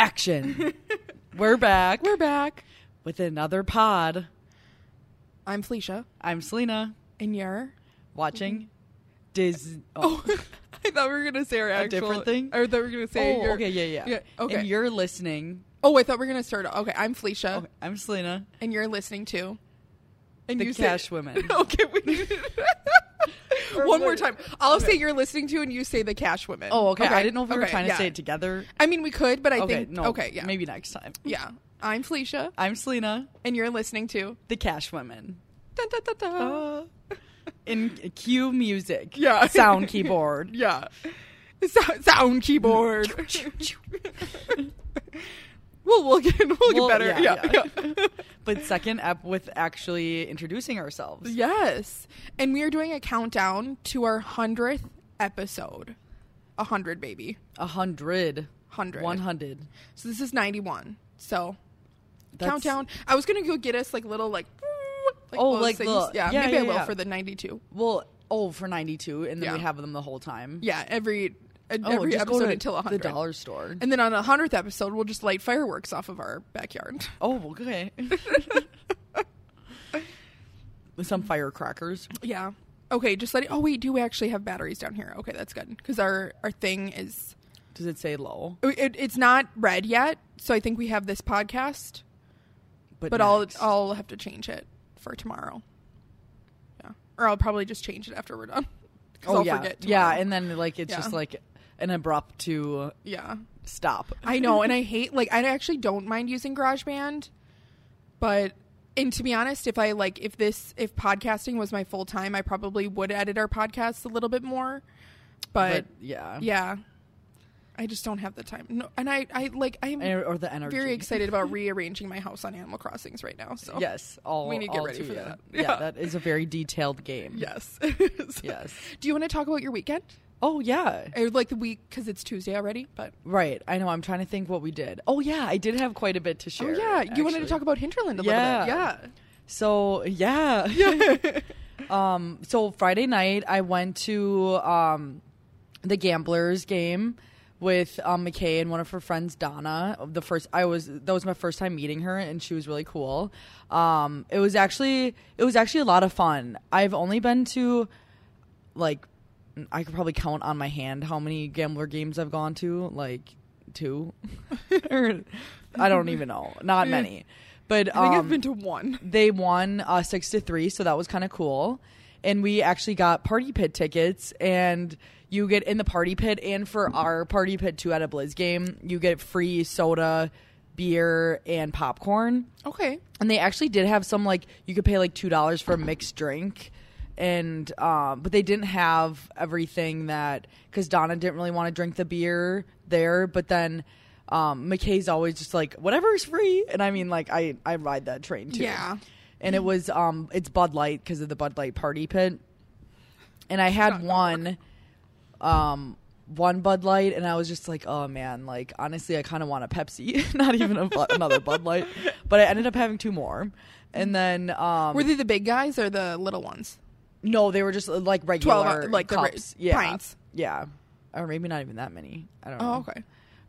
Action. We're back with another pod. I'm Felicia. I'm Selena. And you're watching Disney. Oh. I thought we were gonna say our actual different thing. I thought we were gonna say. Oh, okay, yeah. Okay. And you're listening. Oh, I thought we were gonna start. Okay, I'm Felicia. Okay, I'm Selena. And you're listening to. And the you Cash say, Women. Okay, we need one more time. I'll say you're listening to, and you say the Cash Women. Oh, okay. I didn't know if we were trying to say it together. I mean, we could, but I think. No, okay, yeah. Maybe next time. Yeah. I'm Felicia. I'm Selena. And you're listening to the Cash Women. Dun, dun, dun, dun. In cue music. Yeah. Sound keyboard. Yeah. Sound keyboard. We'll get better. Yeah. But second up with actually introducing ourselves. Yes. And we are doing a countdown to our 100th episode. 100, baby. 100. 100. 100. So this is 91. So that's countdown. I was going to go get us like little things. Little, yeah. Maybe I will for the 92. Well, for 92. And then we have them the whole time. Yeah. Every episode until 100. The dollar store. And then on the 100th episode, we'll just light fireworks off of our backyard. Oh, okay. With some firecrackers. Yeah. Okay, just let it... Oh, wait, do we actually have batteries down here? Okay, that's good. Because our thing is... Does it say low? It's not red yet, so I think we have this podcast. But I'll have to change it for tomorrow. Yeah. Or I'll probably just change it after we're done. Oh, I'll forget tomorrow. And then it's just like an abrupt stop. I know, and I hate I actually don't mind using GarageBand, but and to be honest, if podcasting was my full time, I probably would edit our podcasts a little bit more. But I just don't have the time. No, and I'm the energy. Very excited about rearranging my house on Animal Crossings right now. So yes, we need to get ready for that. Yeah, that is a very detailed game. Yes, it is. Yes. Do you want to talk about your weekend? Oh yeah, the week because it's Tuesday already. But right, I know. I'm trying to think what we did. Oh yeah, I did have quite a bit to share. Oh yeah, you wanted to talk about Hinterland a little bit. Yeah. So yeah. So Friday night, I went to the Gamblers game with McKay and one of her friends, Donna. That was my first time meeting her, and she was really cool. It was actually a lot of fun. I've only been to I could probably count on my hand how many Gambler games I've gone to, two. I don't even know. Not many. But I think I've been to one. They won 6-3, so that was kind of cool. And we actually got party pit tickets, and you get in the party pit, and for our party pit 2 at a Blizz game, you get free soda, beer, and popcorn. Okay. And they actually did have some, you could pay, $2 for a mixed drink, and but they didn't have everything because Donna didn't really want to drink the beer there, but then... McKay's always just whatever's free, and I mean I ride that train too. Yeah. And it was it's Bud Light because of the Bud Light party pit, and I had one Bud Light, and I was just oh man, honestly I kind of want a Pepsi, not even another Bud Light, but I ended up having two more, and then were they the big guys or the little ones? No, they were just regular 12, cups, pints, yeah, or maybe not even that many. I don't know. Oh, okay.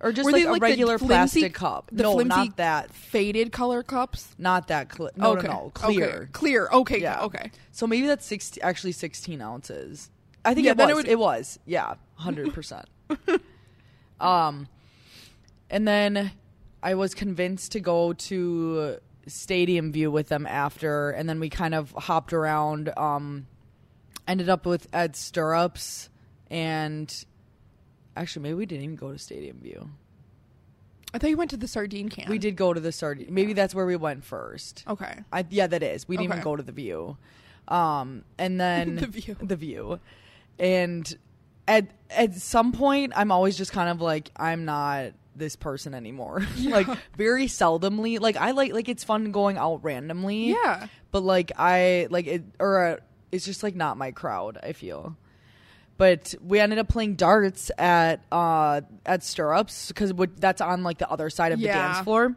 Or just a regular plastic cup. No, not that. Faded color cups? Not that. No, clear. Okay. Clear. Okay. Yeah. Okay. So maybe that's 16 ounces. I think it was. It was. Yeah. 100%. And then I was convinced to go to Stadium View with them after. And then we kind of hopped around. Ended up at Stirrups and... Actually, maybe we didn't even go to Stadium View. I thought you went to the Sardine Camp. We did go to the Sardine. Yeah. Maybe that's where we went first. Okay. That is. We didn't even go to the View. And then... The View. And at some point, I'm always just kind of I'm not this person anymore. Yeah. Very seldomly. It's fun going out randomly. Yeah. But, it's just, not my crowd, I feel. But we ended up playing darts at Stirrups because that's on the other side of the dance floor.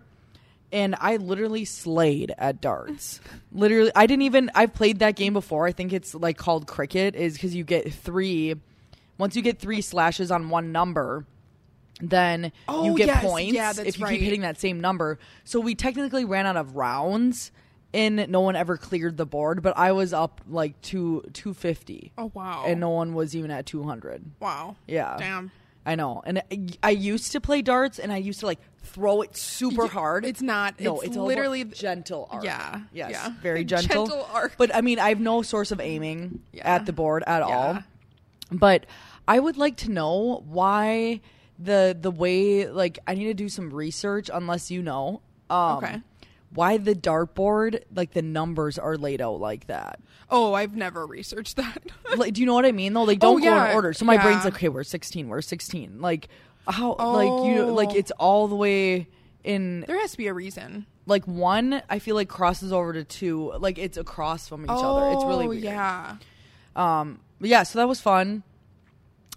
And I literally slayed at darts. Literally. I've played that game before. I think it's called cricket, is because you get three. Once you get three slashes on one number, then you get points if you keep hitting that same number. So we technically ran out of rounds, and no one ever cleared the board, but I was up like 250. Oh, wow. And no one was even at 200. Wow. Yeah. Damn. I know. And I used to play darts, and I used to like throw it super hard. It's not. No, it's literally gentle arc. Yeah. Yes. Yeah. Very gentle. Gentle arc. But I mean, I have no source of aiming at the board at all. But I would like to know why the way, like, I need to do some research unless you know. Okay. Why the dartboard, like, the numbers are laid out like that. Oh, I've never researched that. Like, do you know what I mean, though? They don't go in order. So my brain's like, okay, we're 16. We're 16. Like, how, like, you, like, it's all the way in. There has to be a reason. Like, one, I feel like crosses over to two. Like, it's across from each other. It's really weird. Yeah. Yeah, so that was fun.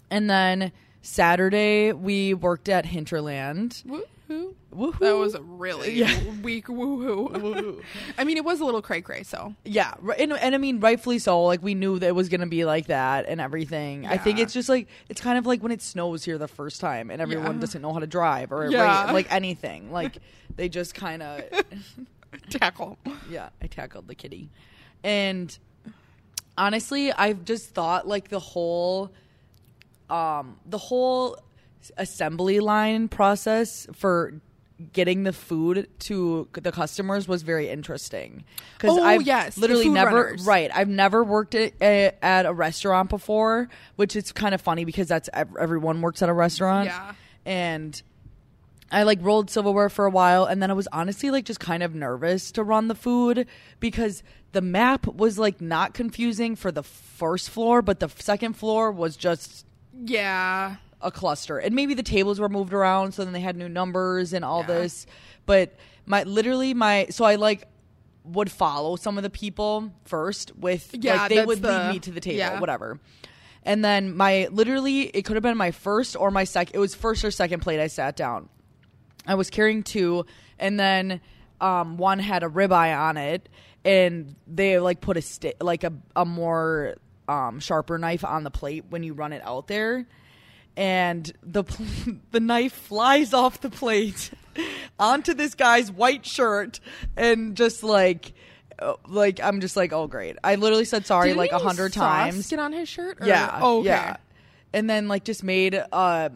And then Saturday, we worked at Hinterland. Woohoo. Woohoo. That was a really weak woohoo. Woohoo. I mean, it was a little cray-cray, so. Yeah. And I mean, rightfully so. Like, we knew that it was going to be like that and everything. Yeah. I think it's just like, it's kind of like when it snows here the first time and everyone doesn't know how to drive or like anything. Like, they just kind of tackle. Yeah. I tackled the kitty. And honestly, I've just thought like the whole assembly line process for getting the food to the customers was very interesting because I've literally never I've never worked at a restaurant before, which is kind of funny because that's everyone works at a restaurant. Yeah. And I like rolled silverware for a while, and then I was honestly like just kind of nervous to run the food because the map was like not confusing for the first floor, but the second floor was just a cluster, and maybe the tables were moved around, so then they had new numbers and all this. But I like would follow some of the people first with like they would lead me to the table, whatever. And then it could have been my first or my second. It was first or second plate I sat down. I was carrying two, and then one had a ribeye on it, and they like put a more sharper knife on the plate when you run it out there. And the knife flies off the plate onto this guy's white shirt, and just like I'm just like, oh great! I literally said sorry like 100 times. Get on his shirt, and then like just made a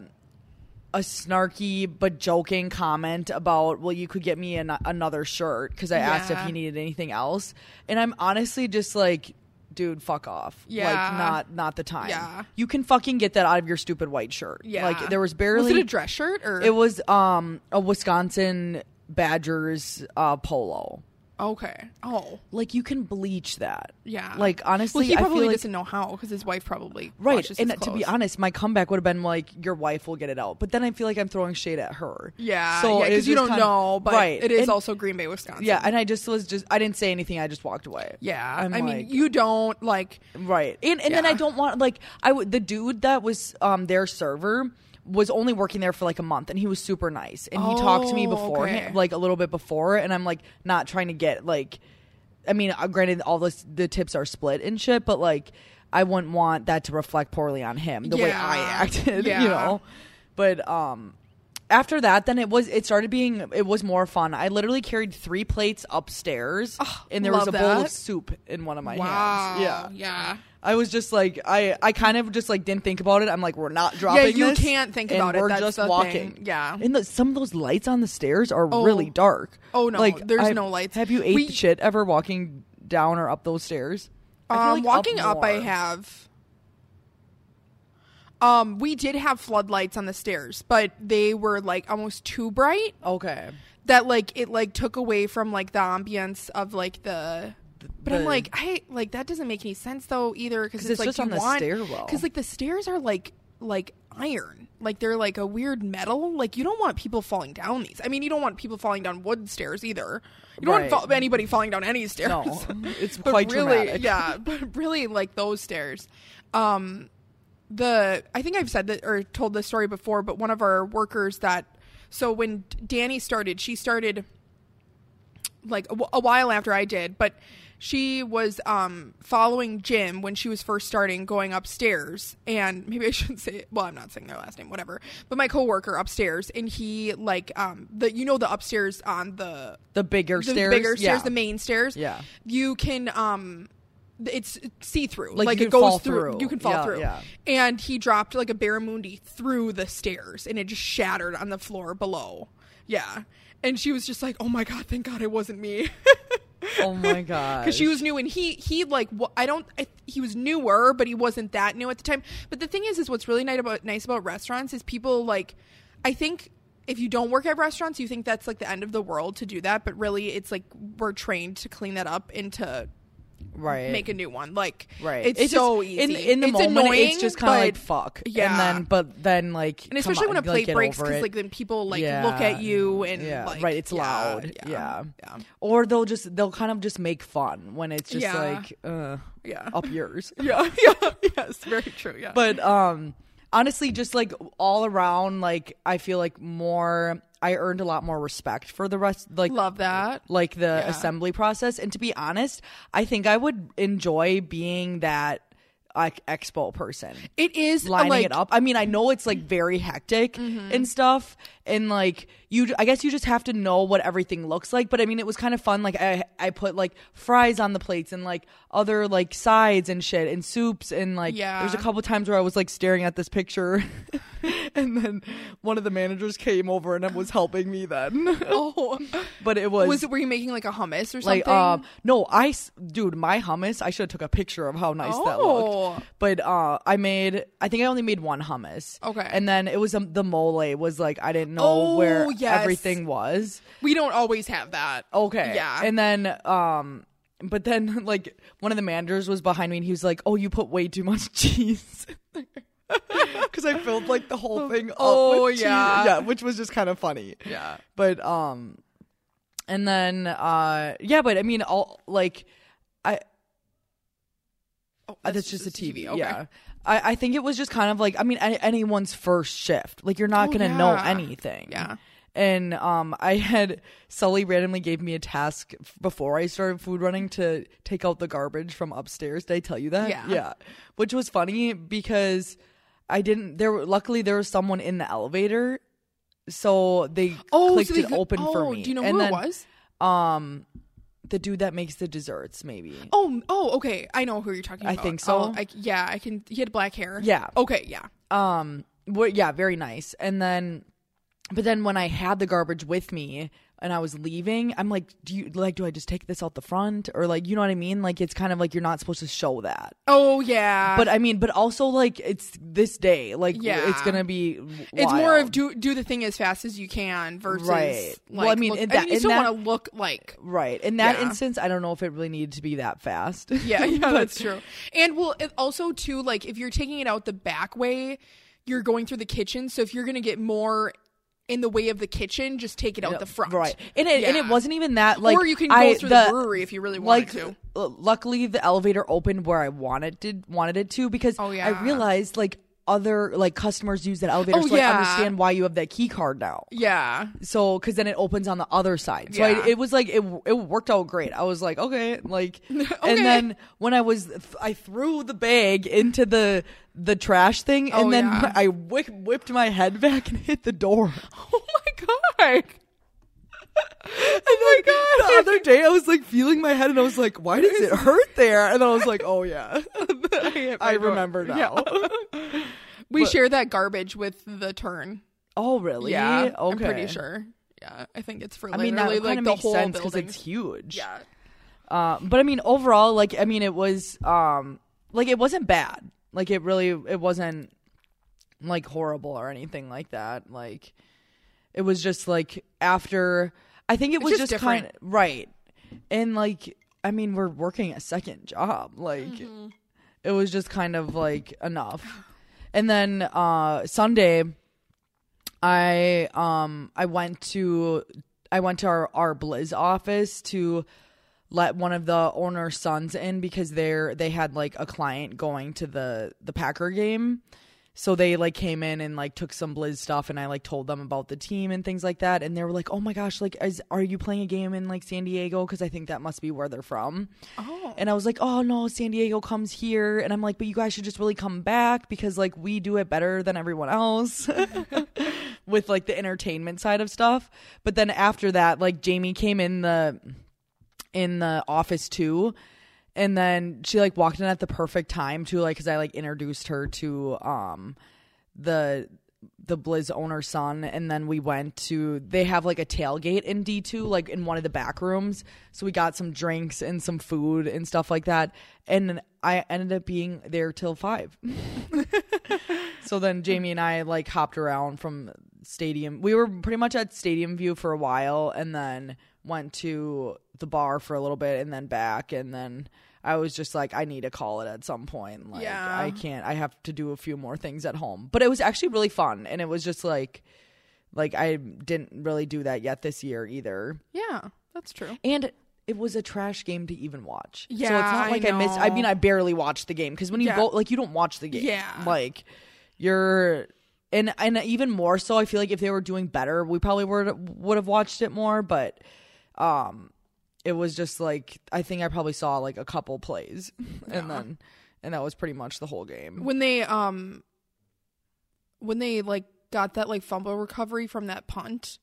snarky but joking comment about, well, you could get me another shirt because I asked if he needed anything else, and I'm honestly just like, dude, fuck off. Yeah. Like, not the time. Yeah. You can fucking get that out of your stupid white shirt. Yeah. Like, there was barely... Was it a dress shirt? Or it was a Wisconsin Badgers polo. Okay. Oh. Like, you can bleach that. Yeah. Like, honestly, well, he probably doesn't know how, because his wife probably washes his clothes. To be honest, my comeback would have been, like, your wife will get it out. But then I feel like I'm throwing shade at her. Yeah. So because you don't know, but it is also Green Bay, Wisconsin. Yeah, and I just was I didn't say anything. I just walked away. Yeah. I mean, you don't, like... Right. And then I don't want, like... The dude that was their server was only working there for like a month, and he was super nice, and he talked to me before like a little bit before, and I'm like not trying to get like, I mean, granted all the tips are split and shit, but like I wouldn't want that to reflect poorly on him the way I acted, you know. But after that, then it was more fun. I literally carried 3 plates upstairs, and there was a bowl of soup in one of my hands. Yeah. I was just like, I kind of just like didn't think about it. I'm like, we're not dropping this. Yeah, you can't think about it. We're just walking. Yeah. And some of those lights on the stairs are really dark. Oh, no. Like, there's no lights. Have you ate shit ever walking down or up those stairs? Walking up, I have. We did have floodlights on the stairs, but they were like almost too bright. Okay. That like it like took away from like the ambience of like the... But I'm like, that doesn't make any sense though either, because it's like just on the stairwell. Because like the stairs are like iron, like they're like a weird metal. Like you don't want people falling down these. I mean, you don't want people falling down wood stairs either. You don't want anybody falling down any stairs. No, it's quite traumatic. Yeah, but really like those stairs. I think I've said that or told this story before, but one of our workers when Danny started, she started like a while after I did, but she was following Jim when she was first starting going upstairs, and maybe I shouldn't say it. Well, I'm not saying their last name, whatever, but my coworker upstairs, and he like the, you know, the upstairs on the bigger stairs, the main stairs, yeah, you can it's see-through, like it goes through, you can fall through, yeah. And he dropped like a barramundi through the stairs, and it just shattered on the floor below. Yeah. And she was just like, oh my God, thank God it wasn't me. Oh my God. Because she was new, and he like, he was newer, but he wasn't that new at the time. But the thing is what's really nice about restaurants is people like, I think if you don't work at restaurants, you think that's like the end of the world to do that. But really it's like, we're trained to clean that up and to make a new one. Like, right. It's so just, easy. In the moment, annoying, it's just kind of like, fuck. Yeah. But then like, and especially when a plate breaks, because like then people like look at you and like, right. It's loud. Yeah. Or they'll kind of just make fun when it's just like, up yours. Yeah. Yes. Very true. Yeah. But honestly, just like all around, like I feel like I earned a lot more respect for the rest, like love that, like the assembly process. And to be honest, I think I would enjoy being that like expo person. It is lining it up. I mean, I know it's like very hectic and stuff, and like I guess you just have to know what everything looks like. But I mean, it was kind of fun. Like I put like fries on the plates and like other like sides and shit and soups and like there's a couple times where I was like staring at this picture. And then one of the managers came over and was helping me then. Oh. But it was... Were you making like a hummus or something? Like, no, my hummus, I should have took a picture of how nice that looked. But I think I only made one hummus. Okay. And then it was the mole was like, I didn't know where everything was. We don't always have that. Okay. Yeah. And then... But then like one of the managers was behind me and he was like, oh, you put way too much cheese. Because I filled like the whole thing up with cheese. Yeah, which was just kind of funny. Yeah. But and then but I mean all like that's just a TV. Okay. Yeah. I think it was just kind of like, I mean, anyone's first shift. Like you're not gonna know anything. Yeah. And Sully randomly gave me a task before I started food running to take out the garbage from upstairs. Did I tell you that? Yeah. Which was funny because luckily there was someone in the elevator, so they clicked it open for me. Do you know who it was? The dude that makes the desserts, maybe. Oh, okay. I know who you're talking about. I think so. I can. He had black hair. Yeah. Okay. Yeah. Very nice. And then. But then when I had the garbage with me and I was leaving, I'm like, do I just take this out the front? Or like, you know what I mean? Like, it's kind of like, you're not supposed to show that. Oh yeah. But I mean, but also like, it's this day, like it's going to be wild. It's more of do the thing as fast as you can versus. Right. Like, well, I mean, you still want to look like. Right. In that instance, I don't know if it really needed to be that fast. Yeah, but, that's true. And well, also too, like if you're taking it out the back way, you're going through the kitchen. So if you're going to get more in the way of the kitchen, just take it out the front. Right. And it wasn't even that, like... Or you can go through the brewery if you really wanted to. Luckily, the elevator opened where I wanted it to, because I realized, like, other, like, customers use that elevator, I understand why you have that key card now. Yeah. So, because then it opens on the other side. So, it was, like, it worked out great. I was, like, okay, like... Okay. And then when I was... I threw the bag into the trash thing, and then I whipped my head back and hit the door. Oh my God. Oh my God. The other day I was like feeling my head and I was like, why does it hurt there? And I was like, oh yeah. I remember now. Yeah. We share that garbage with the turn. Oh really? Yeah. Okay. I'm pretty sure. Yeah. I think it's for literally, I mean, that like the whole building. Because it's huge. Yeah. But I mean overall, like, I mean, it was like, it wasn't bad. Like, it wasn't, like, horrible or anything like that. Like, it was just, like, after, I think it was just kind of, right. And, like, I mean, we're working a second job. Like, it was just kind of, like, enough. And then Sunday, I went to our Blizz office to let one of the owner's sons in because they had like a client going to the Packer game. So they like came in and like took some Blizz stuff, and I like told them about the team and things like that. And they were like, "Oh my gosh, like, are you playing a game in like San Diego? Because I think that must be where they're from." Oh. And I was like, "Oh no, San Diego comes here." And I'm like, "But you guys should just really come back because like we do it better than everyone else with like the entertainment side of stuff." But then after that, like Jamie came in the office too. And then she, like, walked in at the perfect time, too, like, because I, like, introduced her to the Blizz owner's son. And then we went to – they have, like, a tailgate in D2, like, in one of the back rooms. So we got some drinks and some food and stuff like that. And I ended up being there till 5. So then Jamie and I, like, hopped around from Stadium. We were pretty much at Stadium View for a while, and then – went to the bar for a little bit and then back, and then I was just like, I need to call it at some point. Like, yeah. I have to do a few more things at home. But it was actually really fun, and it was just like I didn't really do that yet this year either. Yeah, that's true. And it was a trash game to even watch. Yeah, so it's not like I missed. I mean, I barely watched the game because when you go, like, you don't watch the game. Yeah, like you're. And even more so, I feel like if they were doing better, we probably would have watched it more. But it was just like, I think I probably saw like a couple plays, and that was pretty much the whole game. When they like got that like fumble recovery from that punt,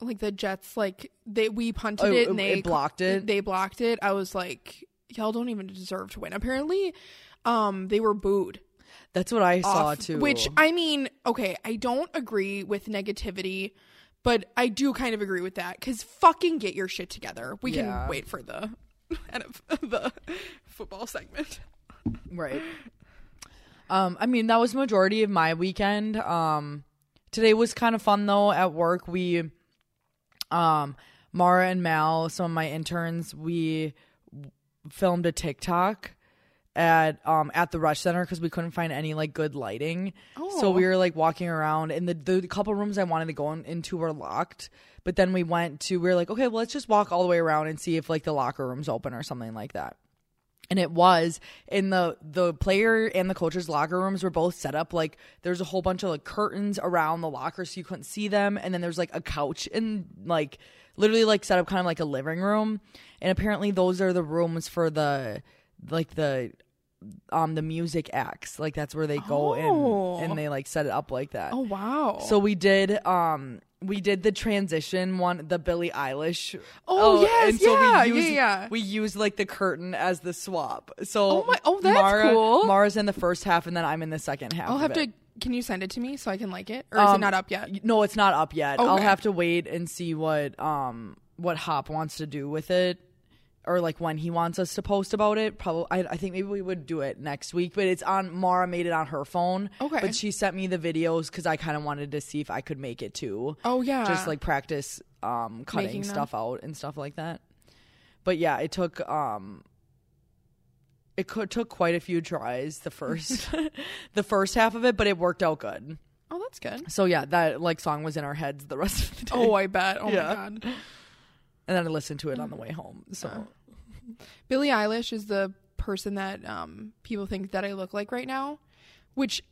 like the Jets, like we punted it and they blocked it. They blocked it. I was like, y'all don't even deserve to win. Apparently, they were booed. That's what I saw too. Which, I mean, okay, I don't agree with negativity, but I do kind of agree with that because fucking get your shit together. We can wait for the end of the football segment. Right. I mean, that was the majority of my weekend. Today was kind of fun though at work. We, Mara and Mal, some of my interns, we filmed a TikTok at the Rush Center because we couldn't find any like good lighting. Oh. So we were like walking around, and the couple rooms I wanted to go into were locked, but then we were like, okay, well, let's just walk all the way around and see if like the locker room's open or something like that. And it was, and the player and the coach's locker rooms were both set up. Like there's a whole bunch of like curtains around the locker so you couldn't see them, and then there's like a couch and like literally like set up kind of like a living room. And apparently those are the rooms for the like the music acts, like that's where they go in and they like set it up like that. Oh wow. So we did the transition one, the Billie Eilish. Oh yes, and yeah, so we used like the curtain as the swap. So that's cool. Mara's in the first half and then I'm in the second half. Can you send it to me so I can like it, or is it not up yet? No, it's not up yet. Okay. I'll have to wait and see what Hop wants to do with it. Or like when he wants us to post about it, probably. I think maybe we would do it next week. But it's on. Mara made it on her phone. Okay. But she sent me the videos because I kind of wanted to see if I could make it too. Oh yeah. Just like practice cutting stuff out and stuff like that. But yeah, it took took quite a few tries the first half of it, but it worked out good. Oh, that's good. So yeah, that like song was in our heads the rest of the day. Oh, I bet. Oh yeah. My god. And then I listened to it on the way home. So, Billie Eilish is the person that people think that I look like right now, which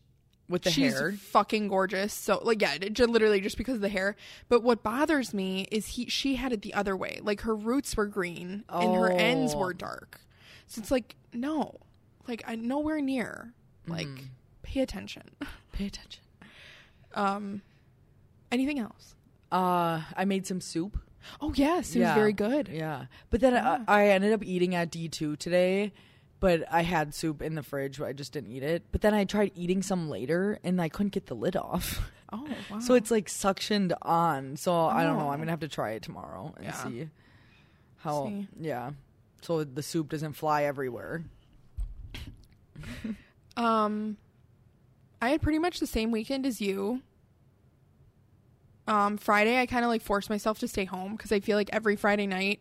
with the hair, fucking gorgeous. So, like, yeah, literally just because of the hair. But what bothers me is she had it the other way. Like her roots were green and her ends were dark. So it's like no, like I'm nowhere near. Like pay attention. Anything else? I made some soup. Oh, yes. It was very good. Yeah. But then I ended up eating at D2 today, but I had soup in the fridge, but I just didn't eat it. But then I tried eating some later, and I couldn't get the lid off. Oh, wow. So it's, like, suctioned on. So I don't know. I'm going to have to try it tomorrow and see how. See. Yeah. So the soup doesn't fly everywhere. I had pretty much the same weekend as you. Friday, I kind of like forced myself to stay home because I feel like every Friday night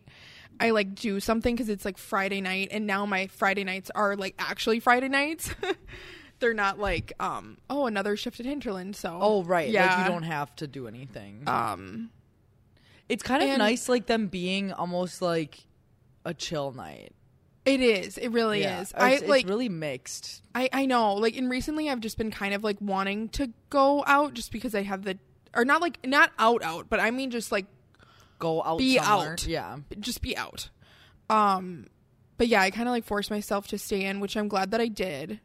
I like do something because it's like Friday night, and now my Friday nights are like actually Friday nights. They're not like, another shift at Hinterland. So, right. Yeah. Like you don't have to do anything. It's kind of nice, like them being almost like a chill night. It is. It really is. It's really mixed. I know. Like, and recently I've just been kind of like wanting to go out just because I have the, or not like, not out, but I mean just like go out, be somewhere. Out. Yeah. Just be out. But yeah, I kind of like forced myself to stay in, which I'm glad that I did,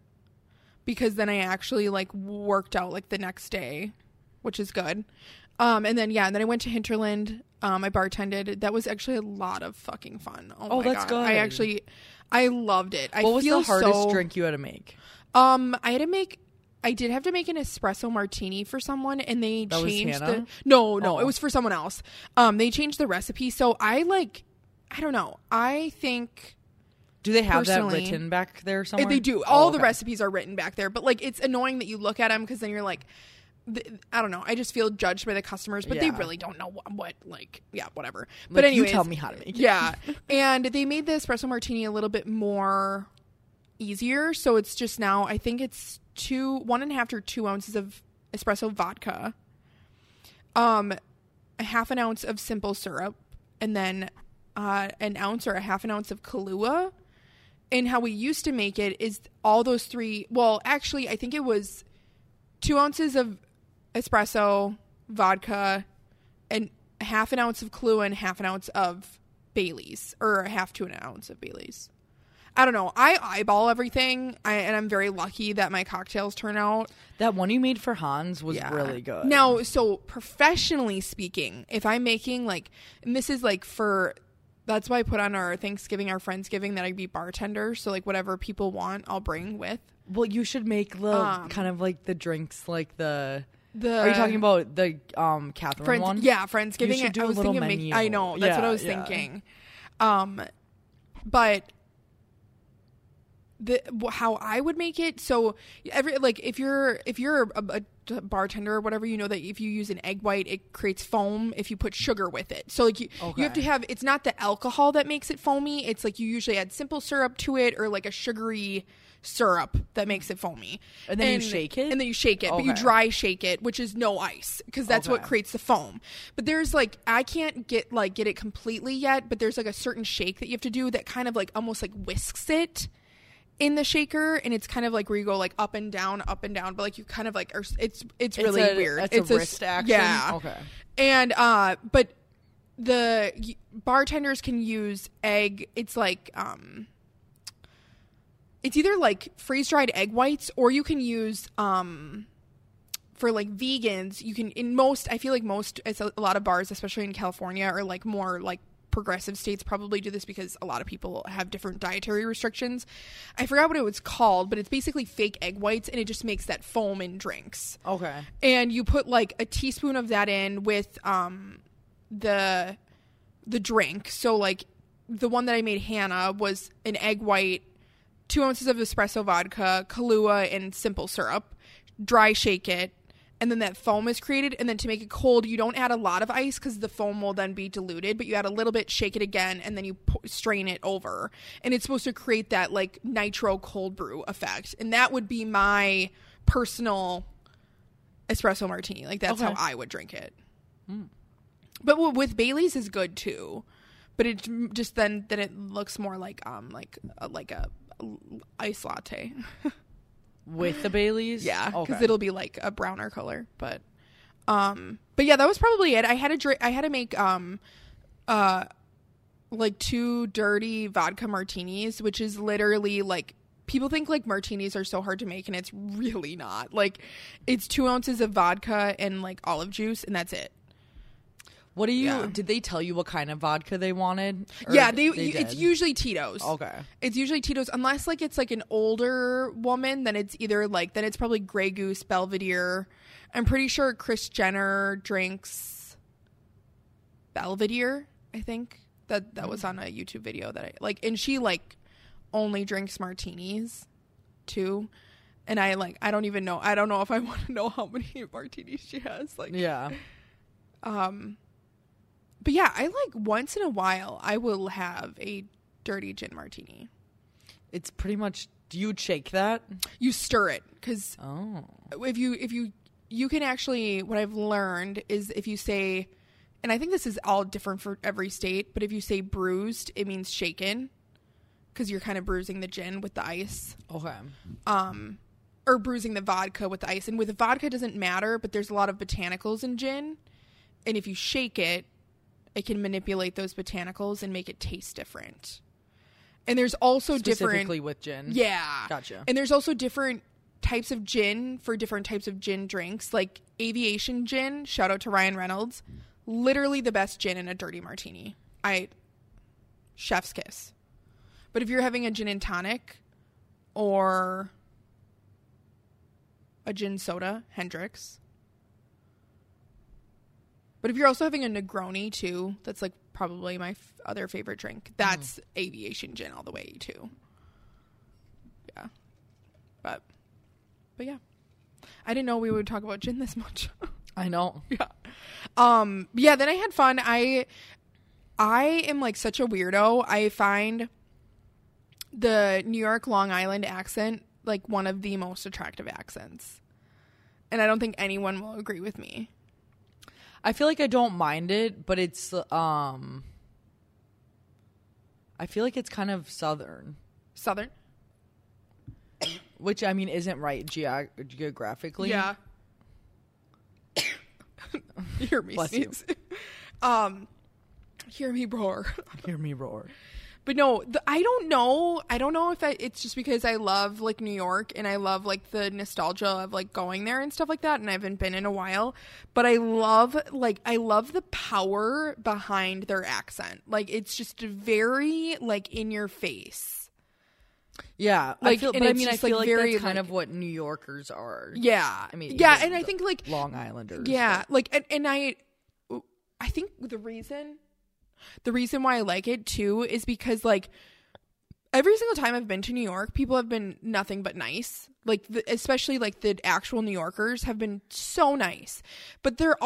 because then I actually like worked out like the next day, which is good. And then I went to Hinterland. I bartended. That was actually a lot of fucking fun. Oh, that's good. I loved it. What was the hardest drink you had to make? I did have to make an espresso martini for someone, and they changed the... No, it was for someone else. They changed the recipe, so I don't know. I think... Do they have that written back there somewhere? They do. The recipes are written back there, but like it's annoying that you look at them because then you're like... I don't know. I just feel judged by the customers, but they really don't know whatever. But anyways, you tell me how to make it. Yeah. And they made the espresso martini a little bit more easier. So it's just now, I think it's 1.5 to 2 ounces of espresso vodka, a half an ounce of simple syrup, and then an ounce or a half an ounce of Kahlua. And how we used to make it is all those three. Well, actually, I think it was 2 ounces of espresso, vodka, and half an ounce of Kahlua and half an ounce of Bailey's, or a half to an ounce of Bailey's. I don't know. I eyeball everything, and I'm very lucky that my cocktails turn out. That one you made for Hans was really good. Now, so professionally speaking, if I'm making like, and this is like for, that's why I put on our Thanksgiving, our Friendsgiving, that I'd be bartender. So like whatever people want, I'll bring with. Well, you should make the kind of like the drinks, like the. Are you talking about the Catherine one? Yeah, Friendsgiving. You should do a little menu. I know, that's what I was thinking. But how I would make it, so every like if you're a bartender or whatever, you know that if you use an egg white, it creates foam if you put sugar with it. So like you have to have, it's not the alcohol that makes it foamy. It's like you usually add simple syrup to it or like a sugary syrup that makes it foamy, and then you shake it, but you dry shake it, which is no ice, because that's what creates the foam. But there's like, I can't get it completely yet, but there's like a certain shake that you have to do that kind of like almost like whisks it in the shaker, and it's kind of like where you go like up and down, but like you kind of like are, it's really weird. It's a wrist action. Yeah. Okay. And but the bartenders can use egg. It's like it's either like freeze-dried egg whites, or you can use, for like vegans, you can, it's a lot of bars, especially in California, or like more like progressive states probably do this because a lot of people have different dietary restrictions. I forgot what it was called, but it's basically fake egg whites, and it just makes that foam in drinks. Okay. And you put like a teaspoon of that in with the drink. So like the one that I made Hannah was an egg white, 2 ounces of espresso vodka, Kahlua, and simple syrup. Dry shake it, and then that foam is created. And then to make it cold, you don't add a lot of ice because the foam will then be diluted, but you add a little bit, shake it again, and then you strain it over. And it's supposed to create that like nitro cold brew effect. And that would be my personal espresso martini. Like that's how I would drink it. Mm. But with Bailey's is good too. But it just then it looks more like a ice latte with the Baileys, because it'll be like a browner color. But that was probably it. I had to make like two dirty vodka martinis, which is literally like, people think like martinis are so hard to make, and it's really not. Like, it's 2 ounces of vodka and like olive juice, and that's it. What do you, did they tell you what kind of vodka they wanted? Yeah, it's usually Tito's. Okay. It's usually Tito's, unless like it's like an older woman, then it's either like, then it's probably Grey Goose, Belvedere. I'm pretty sure Kris Jenner drinks Belvedere, I think. That was on a YouTube video that I like, and she like only drinks martinis too. And I like, I don't even know. I don't know if I want to know how many martinis she has. Like, yeah. But yeah, I like once in a while I will have a dirty gin martini. It's pretty much, do you shake that? You stir it, because if you can actually, what I've learned is if you say, and I think this is all different for every state, but if you say bruised, it means shaken. because you're kind of bruising the gin with the ice. Okay. Or bruising the vodka with the ice. And with the vodka, it doesn't matter, but there's a lot of botanicals in gin. And if you shake it, it can manipulate those botanicals and make it taste different. And there's also specifically with gin. Yeah. Gotcha. And there's also different types of gin for different types of gin drinks. Like aviation gin, shout out to Ryan Reynolds. Literally the best gin in a dirty martini. Chef's kiss. But if you're having a gin and tonic or a gin soda, Hendrix. But if you're also having a Negroni, too, that's, like, probably my other favorite drink. That's aviation gin all the way, too. Yeah. But yeah. I didn't know we would talk about gin this much. I know. Yeah. Yeah, then I had fun. I am, like, such a weirdo. I find the New York, Long Island accent, like, one of the most attractive accents. And I don't think anyone will agree with me. I feel like I don't mind it, but it's, I feel like it's kind of Southern. Southern? Which, I mean, isn't right geographically. Yeah. Hear me sneeze. Hear me roar. Hear me roar. But no, I don't know. I don't know if it's just because I love, like, New York and I love, like, the nostalgia of, like, going there and stuff like that. And I haven't been in a while. But I love, like, the power behind their accent. Like, it's just very, like, in your face. Yeah. Like, I feel like very, that's kind of what New Yorkers are. Yeah. I mean, yeah. And I think, like, Long Islanders. Yeah. But. Like, and I think the reason why I like it, too, is because, like, every single time I've been to New York, people have been nothing but nice. Like, especially, like, the actual New Yorkers have been so nice. But they're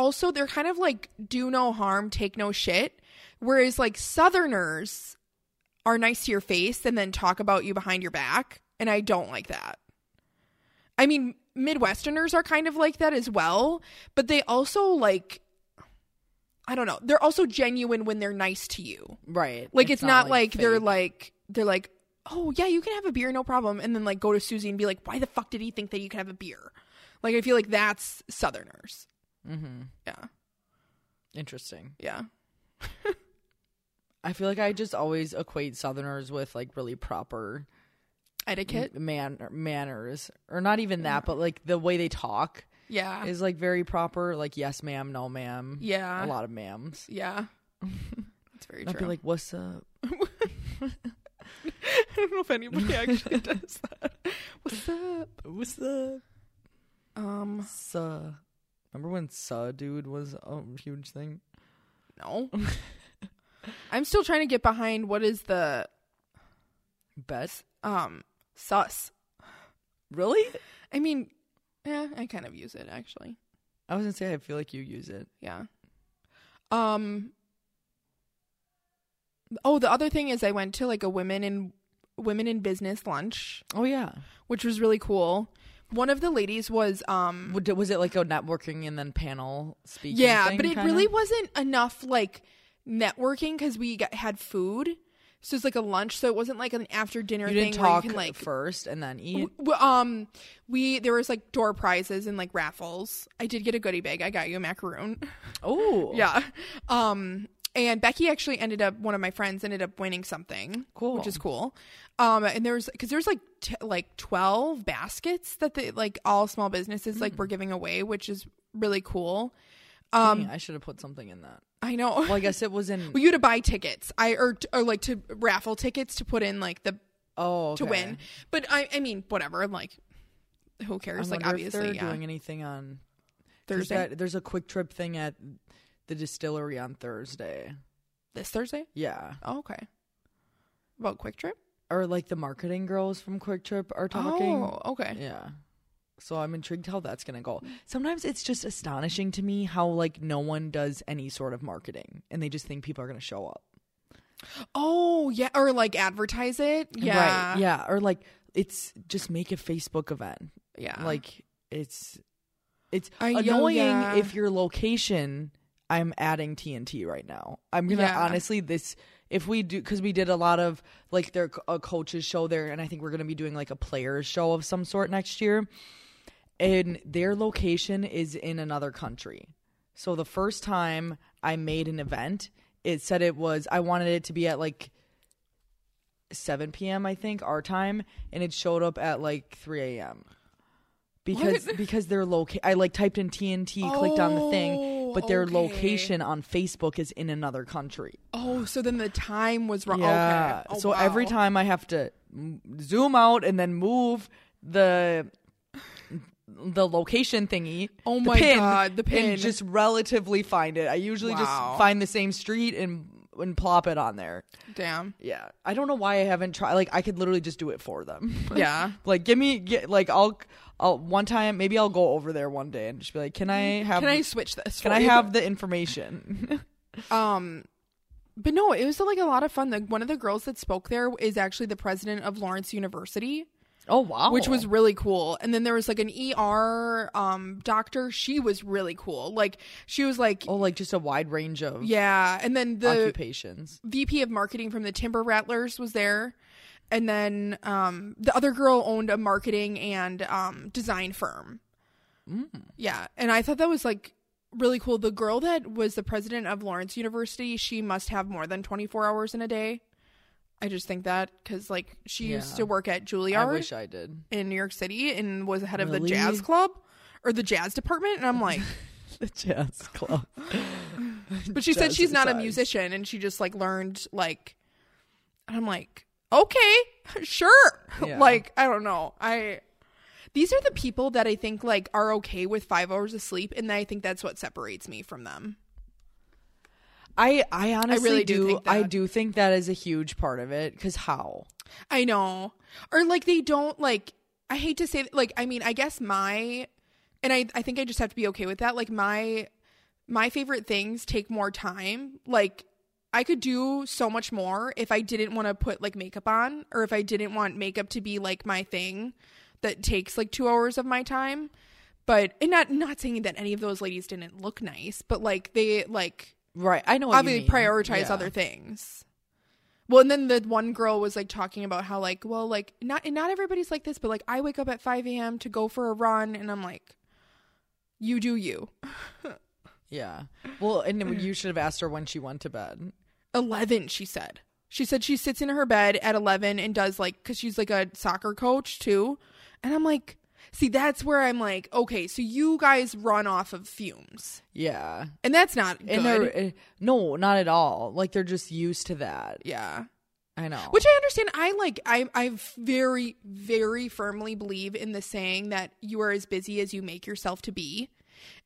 kind of, like, do no harm, take no shit. Whereas, like, Southerners are nice to your face and then talk about you behind your back. And I don't like that. I mean, Midwesterners are kind of like that as well. But they also, like... I don't know. They're also genuine when they're nice to you. Right. Like, it's not like fake. they're like, oh, yeah, you can have a beer, no problem. And then, like, go to Susie and be like, why the fuck did he think that you could have a beer? Like, I feel like that's Southerners. Mm-hmm. Yeah. Interesting. Yeah. I feel like I just always equate Southerners with, like, really proper etiquette, manners. Or not even that, but, like, the way they talk. Yeah. Is, like, very proper. Like, yes, ma'am, no, ma'am. Yeah. A lot of ma'ams. Yeah. That's very true. I'd be like, what's up? I don't know if anybody actually does that. What's up? What's up? Suh. Remember when Suh Dude was a huge thing? No. I'm still trying to get behind what is the... best? Sus. Really? I mean... yeah, I kind of use it, actually. I was going to say, I feel like you use it. Yeah. Oh, the other thing is I went to, like, a women in business lunch. Oh, yeah. Which was really cool. One of the ladies was... was it, like, a networking and then panel speaking thing, but it really wasn't enough, like, networking because we had food. So it's like a lunch, so it wasn't like an after dinner thing. You didn't talk first and then eat. There was like door prizes and like raffles. I did get a goodie bag. I got you a macaroon. Oh yeah. And Becky actually one of my friends ended up winning something. Cool, which is cool. And there was like 12 baskets that they like all small businesses like were giving away, which is really cool. Dang, I should have put something in that. I know. Well, I guess it was in... well, you had to buy tickets. Or like to raffle tickets to put in like the... oh, okay. To win. But I mean, whatever. I'm like, who cares? Like, obviously, if they're doing anything on Thursday. There's a quick trip thing at the distillery on Thursday. This Thursday? Yeah. Oh, okay. About Quick Trip? Or like the marketing girls from Quick Trip are talking. Oh, okay. Yeah. So I'm intrigued how that's going to go. Sometimes it's just astonishing to me how, like, no one does any sort of marketing. And they just think people are going to show up. Oh, yeah. Or, like, advertise it. Yeah. Right. Yeah. Or, like, it's just make a Facebook event. Yeah. Like, it's annoying if your location I'm adding TNT right now. I'm going to honestly this if we do because we did a lot of like their a coaches show there, and I think we're going to be doing like a players show of some sort next year. And their location is in another country. So the first time I made an event, it said it was I wanted it to be at like 7 p.m. I think our time, and it showed up at like 3 a.m. Because their location, I like typed in TNT, clicked on the thing, but their location on Facebook is in another country. Oh, so then the time was wrong. Yeah. Okay. Oh, so every time I have to zoom out and then move the location thingy. Oh my God, the pin. And just relatively find it. I usually just find the same street and plop it on there. Damn. Yeah. I don't know why I haven't tried. Like, I could literally just do it for them. Yeah. Like, I'll one time, maybe I'll go over there one day and just be like, can I switch this? Can I have the information? But no, it was like a lot of fun. Like, one of the girls that spoke there is actually the president of Lawrence University. Oh, wow. Which was really cool. And then there was like an ER doctor. She was really cool. Like, she was like... Oh, like just a wide range of... Yeah. And then the... Occupations. VP of marketing from the Timber Rattlers was there. And then the other girl owned a marketing and design firm. Mm. Yeah. And I thought that was like really cool. The girl that was the president of Lawrence University, she must have more than 24 hours in a day. I just think that because like she used to work at Juilliard. I wish I did. In New York City, and was head of the jazz club or the jazz department. And I'm like... the jazz club. But she said she's not a musician, and she just like learned like... And I'm like... Okay, sure. Yeah. Like, I don't know. These are the people that I think like are okay with 5 hours of sleep, and I think that's what separates me from them. I honestly really do think that. I do think that is a huge part of it, because how? I know. Or like they don't like, I hate to say like, I mean, I guess I think I just have to be okay with that. Like my favorite things take more time. Like, I could do so much more if I didn't want to put like makeup on, or if I didn't want makeup to be like my thing that takes like 2 hours of my time. But and not saying that any of those ladies didn't look nice, but like they like right. I know what obviously you mean. Prioritize other things. Well, and then the one girl was like talking about how like, well, like not everybody's like this, but like I wake up at 5 a.m. to go for a run, and I'm like, you do you. Yeah. Well, and you should have asked her when she went to bed. 11, she said. She said she sits in her bed at 11 and does like, because she's like a soccer coach too. And I'm like, see, that's where I'm like, okay, so you guys run off of fumes. Yeah. And that's not good. And no, not at all. Like, they're just used to that. Yeah. I know. Which I understand. I very, very firmly believe in the saying that you are as busy as you make yourself to be.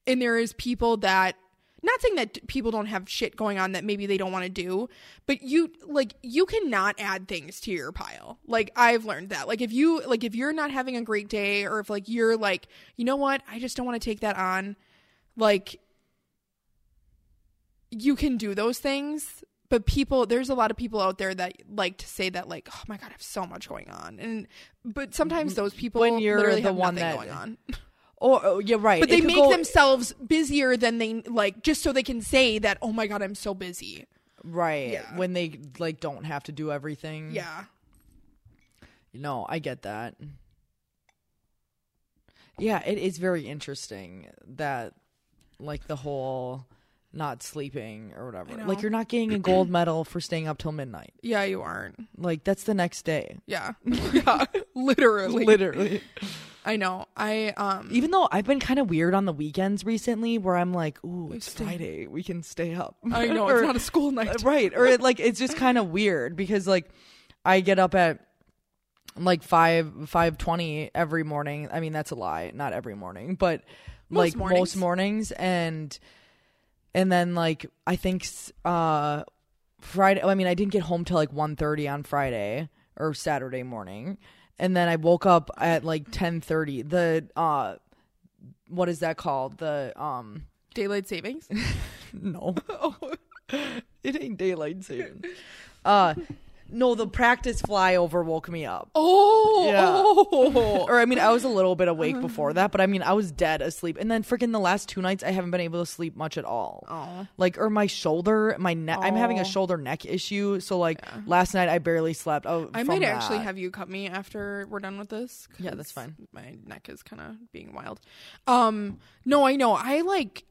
And there is people that, not saying that people don't have shit going on that maybe they don't want to do, but you like you cannot add things to your pile. Like, I've learned that. Like, if you're not having a great day, or if like you're like, you know what, I just don't want to take that on. Like, you can do those things, but there's a lot of people out there that like to say that like, oh my God, I have so much going on, but sometimes those people when you're literally the have one nothing that going on. Oh, yeah, right. But they make themselves busier than they like, just so they can say that, oh my God, I'm so busy. Right. Yeah. When they like don't have to do everything. Yeah. No, I get that. Yeah, it is very interesting that like the whole not sleeping or whatever. Like, you're not getting a gold medal for staying up till midnight. Yeah, you aren't. Like, that's the next day. Yeah. Yeah. Literally. I know. Even though I've been kind of weird on the weekends recently, where I'm like, ooh, it's Friday. We can stay up. I know. Or, it's not a school night. Right. Or it's just kind of weird, because like I get up at like 5:20 every morning. I mean, that's a lie. Not every morning, but like most mornings. And then like, I think Friday, I mean, I didn't get home till like 1:30 on Friday or Saturday morning. And then I woke up at like 10:30. The what is that called? The daylight savings? No, it ain't daylight savings. No, the practice flyover woke me up. Oh, yeah. Oh. Or, I mean, I was a little bit awake before that, but I mean, I was dead asleep. And then freaking the last two nights, I haven't been able to sleep much at all. Oh. Like, or my shoulder, my neck. Oh. I'm having a shoulder neck issue. So, like, yeah. Last night, I barely slept. Oh, I might actually have you cut me after we're done with this. Yeah, that's fine. My neck is kind of being wild. No, I know. I, like...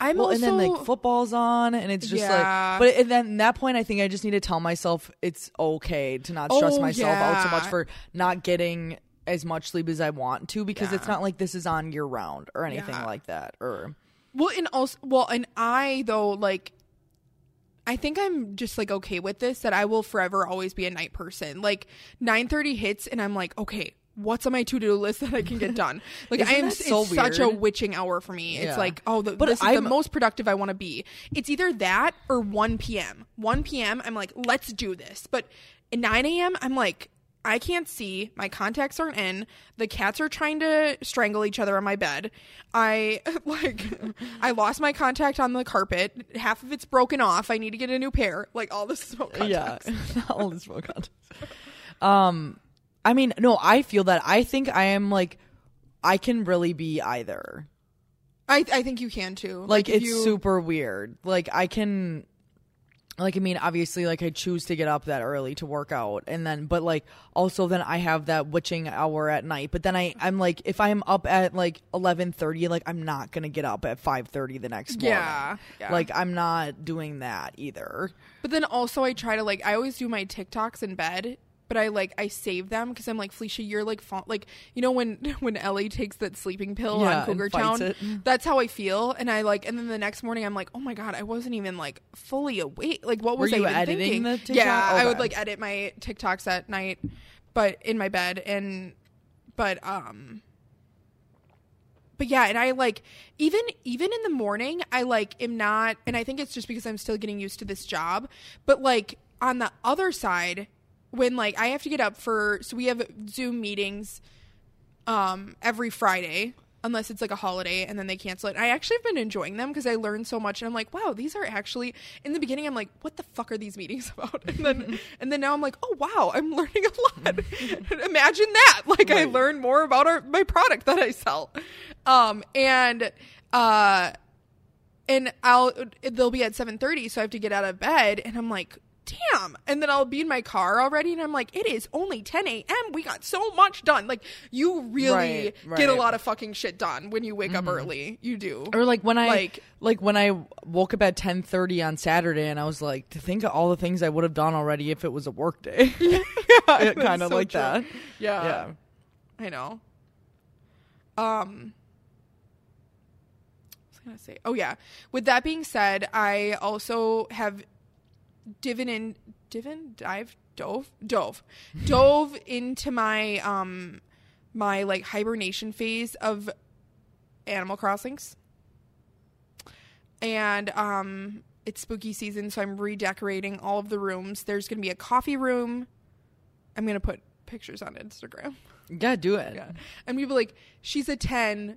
and then like football's on, and it's just like, but and then at that point, I think I just need to tell myself it's okay to not stress myself out so much for not getting as much sleep as I want to, because it's not like this is on year round or anything like that. Or I think I'm just, like, okay with this, that I will forever always be a night person. Like, 9:30 hits, and I'm like, okay, what's on my to-do list that I can get done? Like, it's such a witching hour for me. Yeah. It's like, this is the most productive I want to be. It's either that or 1 p.m. 1 p.m., I'm like, let's do this. But at 9 a.m., I'm like, I can't see. My contacts aren't in. The cats are trying to strangle each other on my bed. I lost my contact on the carpet. Half of it's broken off. I need to get a new pair. Like, all the smoke contacts. Yeah, all the smoke contacts. I mean, no, I feel that. I think I am, like, I can really be either. I think you can, too. Like, it's super weird. Like, I can, like, I mean, obviously, like, I choose to get up that early to work out. And then, but, like, also then I have that witching hour at night. But then I'm, like, if I'm up at, like, 11:30, like, I'm not going to get up at 5:30 the next morning. Yeah. Like, I'm not doing that either. But then also I try to, like, I always do my TikToks in bed. But I save them because I'm like, Felicia, you're like, you know, when Ellie takes that sleeping pill on Cougar Town, that's how I feel. And I like, and then the next morning I'm like, oh my God, I wasn't even like fully awake. Like, what was I even thinking? The TikTok? Yeah, I would like edit my TikToks at night, but in my bed. And, but yeah, and I like even in the morning, I like am not, and I think it's just because I'm still getting used to this job. But like on the other side, when, like, I have to get up so we have Zoom meetings every Friday, unless it's, like, a holiday, and then they cancel it. And I actually have been enjoying them because I learned so much, and I'm like, wow, these are actually, in the beginning, I'm like, what the fuck are these meetings about? And then now I'm like, oh, wow, I'm learning a lot. Imagine that. Like, right. I learned more about my product that I sell. And they'll be at 7:30, so I have to get out of bed, and I'm like, damn. And then I'll be in my car already, and I'm like, it is only 10 a.m. We got so much done. Like, you really get a lot of fucking shit done when you wake up early. You do. Or like when I when I woke up at 10:30 on Saturday, and I was like, to think of all the things I would have done already if it was a work day. Yeah, kind of so like true. That. Yeah, I know. I was gonna say, oh yeah. With that being said, I also have. dove into my my like hibernation phase of Animal Crossings, and it's spooky season, so I'm redecorating all of the rooms. There's gonna be a coffee room. I'm gonna put pictures on Instagram. Yeah, do it. Yeah. I'm gonna be like, she's a 10,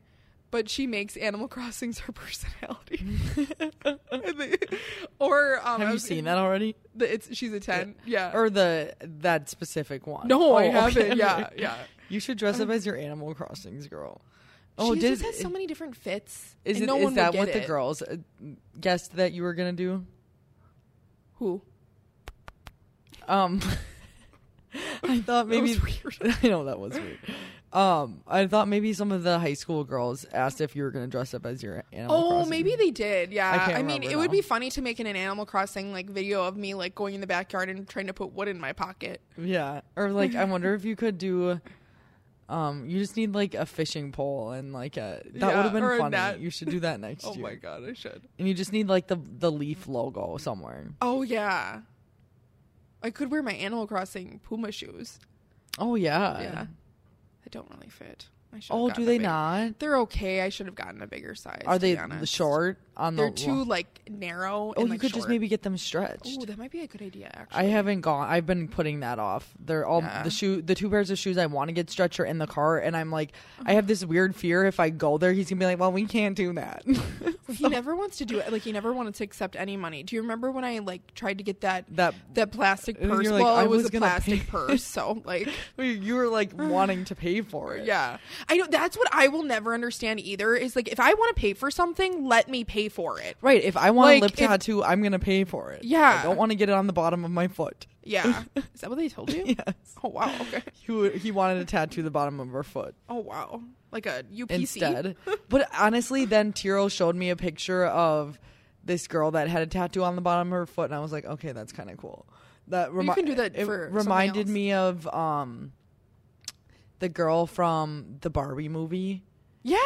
but she makes Animal Crossings her personality. Have you seen that already? She's a 10. Yeah. Or that specific one. No, I haven't. Okay. Yeah. You should dress up as your Animal Crossings girl. Oh, she just has so many different fits. Is that what the girls guessed that you were gonna do? Who? I thought maybe. That was weird. I know that was weird. I thought maybe some of the high school girls asked if you were going to dress up as your Animal Crossing. Oh, maybe they did. Yeah. I mean, it would be funny to make an Animal Crossing like video of me like going in the backyard and trying to put wood in my pocket. Yeah. Or like, I wonder if you could do, you just need like a fishing pole and like that would have been funny. You should do that next year. Oh my God, I should. And you just need like the leaf logo somewhere. Oh yeah. I could wear my Animal Crossing Puma shoes. Oh yeah. Yeah. Don't really fit. I should. Oh, do they not? They're okay. I should have gotten a bigger size. Are they short? on the. They're too like narrow. Oh, and, like, you could short. Just maybe get them stretched. Oh, that might be a good idea. Actually, I haven't gone. I've been putting that off. They're all the two pairs of shoes I want to get stretched are in the car, and I'm like, I have this weird fear if I go there, he's gonna be like, well, we can't do that. He never wants to do it. Like, he never wanted to accept any money. Do you remember when I like tried to get that plastic purse? Like, well, it was a plastic purse, so like you were like wanting to pay for it. Yeah, I know. That's what I will never understand either. Is like, if I want to pay for something, let me pay for it. Right. If I want a lip tattoo, I'm gonna pay for it. Yeah. I don't want to get it on the bottom of my foot. Yeah. Is that what they told you? Yes. Oh wow. Okay. He wanted to tattoo the bottom of her foot. Oh wow. Like a UPC instead. But honestly, then Tiro showed me a picture of this girl that had a tattoo on the bottom of her foot, and I was like, okay, that's kind of cool. That you can do that. It for reminded me of the girl from the Barbie movie. Yeah.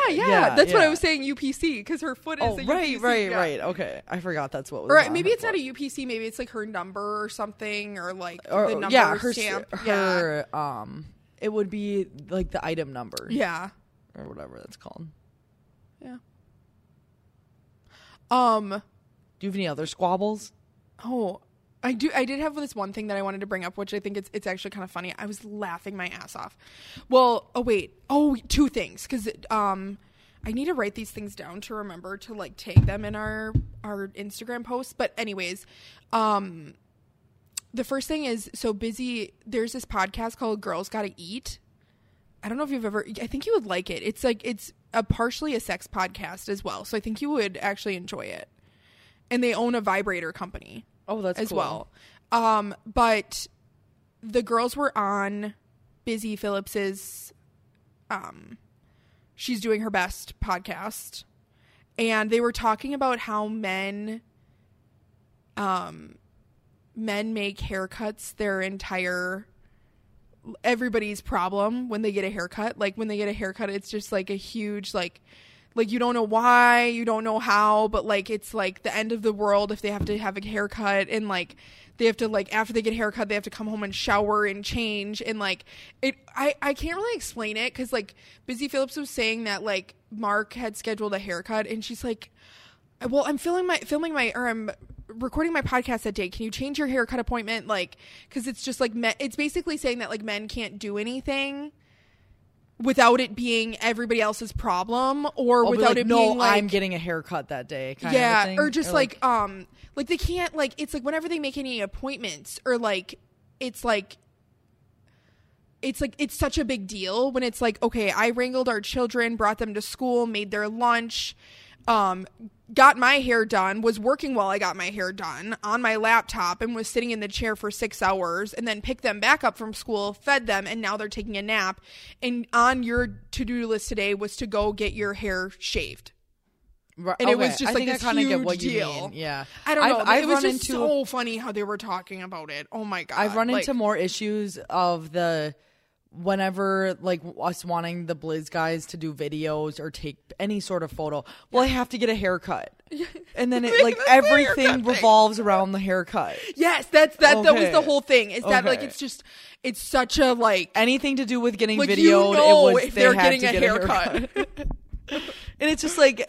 That's what I was saying, UPC, because her foot is a UPC. Right. Okay. I forgot that's what was on her foot. Or maybe it's not a UPC. Maybe it's like her number or something, or like the number stamp. It would be like the item number. Yeah. Or whatever that's called. Yeah. Do you have any other squabbles? Oh, I do. I did have this one thing that I wanted to bring up, which I think it's actually kind of funny. I was laughing my ass off. Well, two things, because I need to write these things down to remember to like tag them in our Instagram posts. But anyways, the first thing is, so Busy, there's this podcast called Girls Gotta Eat. I don't know if you've ever, I think you would like it. It's like, it's partially a sex podcast as well. So I think you would actually enjoy it. And they own a vibrator company. Oh, that's as cool. well. But the girls were on Busy Phillips's, She's Doing Her Best podcast. And they were talking about how men make haircuts their entire everybody's problem when they get a haircut. Like, when they get a haircut, it's just like a huge like you don't know why, you don't know how, but like it's like the end of the world if they have to have a haircut, and like they have to, like, after they get a haircut, they have to come home and shower and change, and like it I can't really explain it, because like Busy Phillips was saying that like Mark had scheduled a haircut, and she's like, well, I'm I'm recording my podcast that day. Can you change your haircut appointment? Like, because it's just like it's basically saying that like men can't do anything without it being everybody else's problem, or without it being like, I'm getting a haircut that day. Kind of thing. Or just like they can't, like, it's like whenever they make any appointments, or like it's such a big deal when it's like, okay, I wrangled our children, brought them to school, made their lunch, got my hair done, was working while I got my hair done on my laptop, and was sitting in the chair for 6 hours, and then picked them back up from school, fed them, and now they're taking a nap, and on your to-do list today was to go get your hair shaved. Right. And it was just like this huge deal. Yeah. I don't know. It was just so funny how they were talking about it. Oh my God. I've run into more issues of the whenever like us wanting the Blizz guys to do videos or take any sort of photo. Well, I have to get a haircut. And then it like everything revolves around the haircut. Yes, that was the whole thing. Is that like it's such a like anything to do with getting like, videoed, if they're getting a haircut. And it's just like,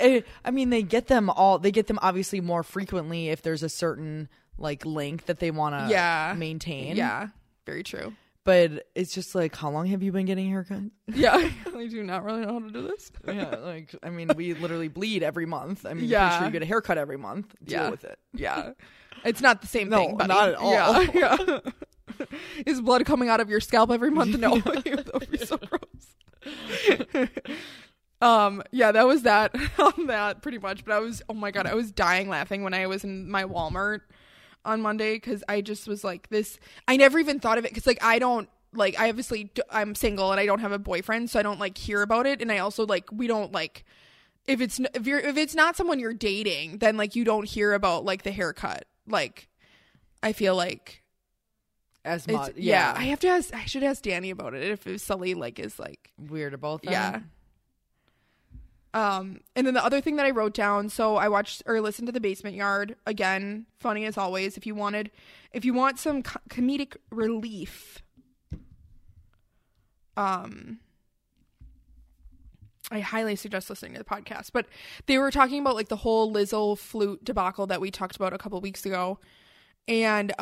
I mean, they get them obviously more frequently if there's a certain like length that they want to maintain. Yeah. Very true. But it's just like, how long have you been getting haircuts? Yeah, I do not really know how to do this. Yeah, like, I mean, we literally bleed every month. I mean, pretty sure you get a haircut every month. Deal with it. Yeah. It's not the same thing. No, not at all. Yeah. Is blood coming out of your scalp every month? No. That would be so gross. Yeah, that was that on that pretty much. But I was dying laughing when I was in my Walmart on Monday, because I just was like, this, I never even thought of it, because like I don't, like, I obviously I'm single and I don't have a boyfriend, so I don't like hear about it, and I also like, we don't like, if it's not someone you're dating, then like you don't hear about like the haircut, like I feel like as much. Yeah, I should ask Danny about it if Sully like is like weird about that. Yeah. And then the other thing that I wrote down, so I watched or listened to The Basement Yard again. Funny as always. If you want some comedic relief, I highly suggest listening to the podcast. But they were talking about like the whole Lizzo flute debacle that we talked about a couple weeks ago. And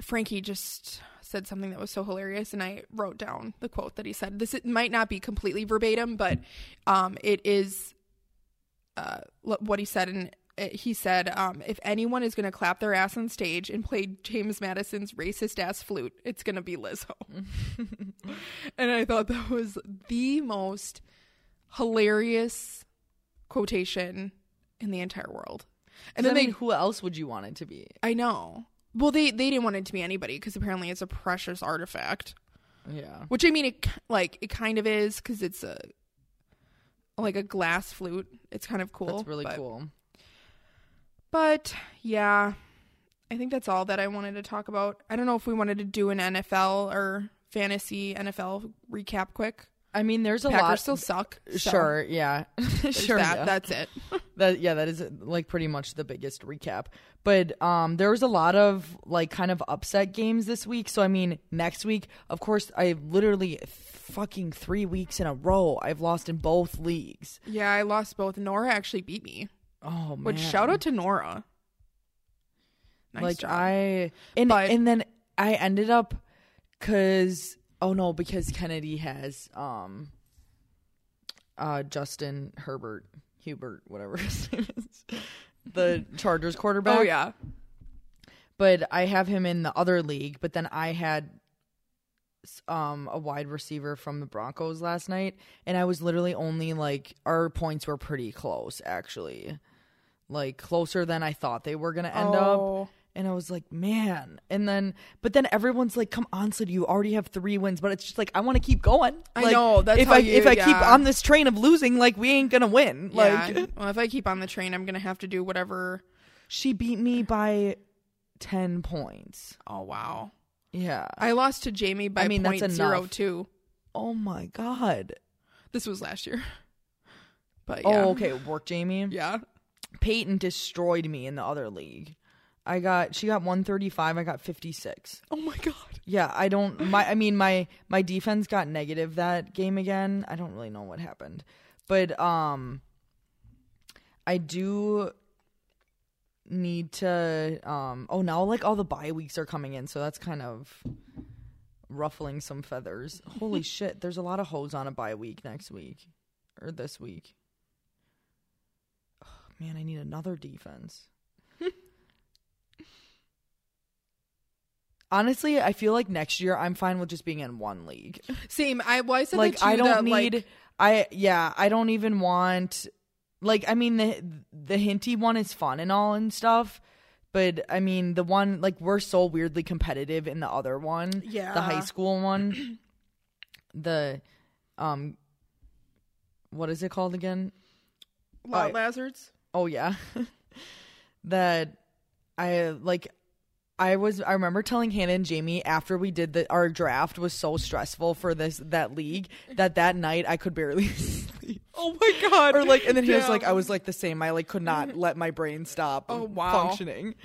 Frankie just said something that was so hilarious, and I wrote down the quote that he said. This might not be completely verbatim, but it is what he said. And he said, if anyone is going to clap their ass on stage and play James Madison's racist-ass flute, it's going to be Lizzo. And I thought that was the most hilarious quotation in the entire world. And then who else would you want it to be? I know. Well, they didn't want it to be anybody because apparently it's a precious artifact. Yeah. Which I mean, it kind of is because it's a glass flute. It's kind of cool. That's really cool. But yeah, I think that's all that I wanted to talk about. I don't know if we wanted to do an NFL or fantasy NFL recap quick. I mean, there's a Packers lot. Packers still suck. So sure, yeah. Sure, that. Yeah. That's it. That is like pretty much the biggest recap. But there was a lot of like kind of upset games this week. So I mean, next week, of course, I literally fucking 3 weeks in a row I've lost in both leagues. Yeah, I lost both. Nora actually beat me. Oh man! Which, shout out to Nora. Nice job. And then I ended up because Kennedy has Justin Hubert, whatever his name is, the Chargers quarterback. Oh yeah. But I have him in the other league. But then I had a wide receiver from the Broncos last night, and I was literally only like our points were pretty close actually, like closer than I thought they were gonna end up. And I was like, man. But then everyone's like, come on, Sid, you already have 3 wins. But it's just like, I want to keep going. Like, I know. That's if I keep on this train of losing, like, we ain't going to win. Yeah. Like, well, if I keep on the train, I'm going to have to do whatever. She beat me by 10 points. Oh, wow. Yeah. I lost to Jamie by 0.02. Oh, my God. This was last year. But yeah. Oh, okay. Work Jamie. Yeah. Peyton destroyed me in the other league. She got 135, I got 56. Oh my God. Yeah, my defense got negative that game again. I don't really know what happened. But I do need to now like all the bye weeks are coming in, so that's kind of ruffling some feathers. Holy shit, there's a lot of hoes on a bye week next week or this week. Oh, man, I need another defense. Honestly, I feel like next year I'm fine with just being in one league. Same. I don't even want. Like, I mean, the hinty one is fun and all and stuff, but I mean, the one like we're so weirdly competitive in the other one. Yeah. The high school one. The, what is it called again? Lot Lazards. Oh yeah. That I like. I remember telling Hannah and Jamie after we did our draft was so stressful for that league that night I could barely sleep. Oh my God. Or like, and then he was like, I was like the same. I like could not let my brain stop functioning.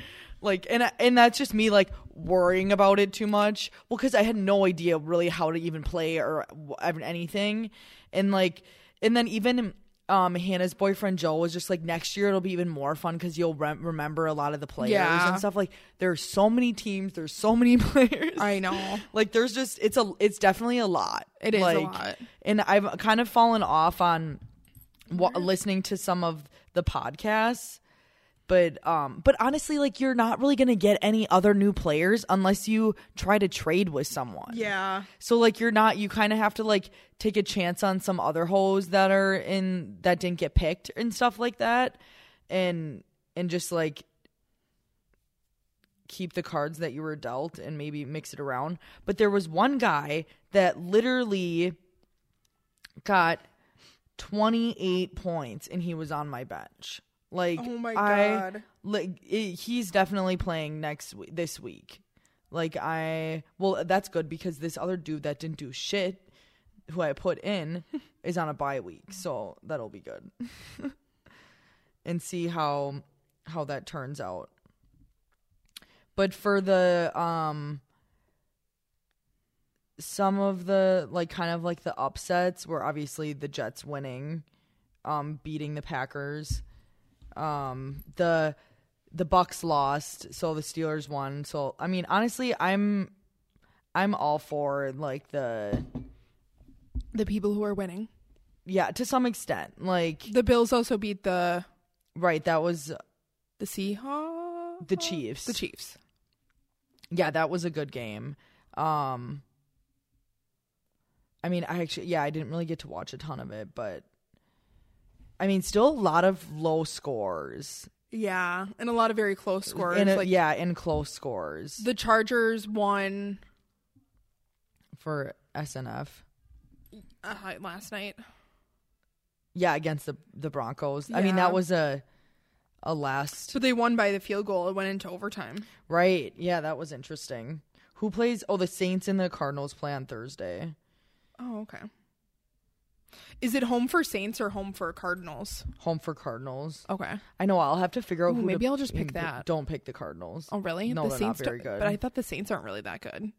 Like, and that's just me like worrying about it too much. Well, cause I had no idea really how to even play or anything. And like, and then even, Hannah's boyfriend Joel was just like, next year it'll be even more fun because you'll remember a lot of the players and stuff. Like, there's so many teams, there's so many players. I know. Like, there's just it's definitely a lot. It is like, a lot. And I've kind of fallen off on listening to some of the podcasts, but honestly, like, you're not really gonna get any other new players unless you try to trade with someone. Yeah. So like, you kind of have to like take a chance on some other hoes that are in that didn't get picked and stuff like that, and just like keep the cards that you were dealt and maybe mix it around. But there was one guy that literally got 28 points and he was on my bench. Like, oh my God. He's definitely playing this week. Like, that's good because this other dude that didn't do shit, who I put in, is on a bye week, so that'll be good. And see how that turns out. But for the some of the, like, kind of like the upsets were obviously the Jets winning, beating the Packers. The Bucks lost, so the Steelers won. So, I mean, honestly, I'm all for, like, the people who are winning. Yeah, to some extent. Like, the Bills also beat the... Right, that was... The Seahawks? The Chiefs. The Chiefs. Yeah, that was a good game. I mean, I actually... Yeah, I didn't really get to watch a ton of it, but... I mean, still a lot of low scores. Yeah, and a lot of very close scores. And close scores. The Chargers won... For SNF. Last night. Yeah, against the Broncos. Yeah. I mean, that was a last. So they won by the field goal. It went into overtime. Right. Yeah, that was interesting. Who plays? Oh, the Saints and the Cardinals play on Thursday. Oh, okay. Is it home for Saints or home for Cardinals? Home for Cardinals. Okay. I know. I'll have to figure out who. Maybe I'll just pick that. Don't pick the Cardinals. Oh, really? No, they're Saints not very good. But I thought the Saints aren't really that good.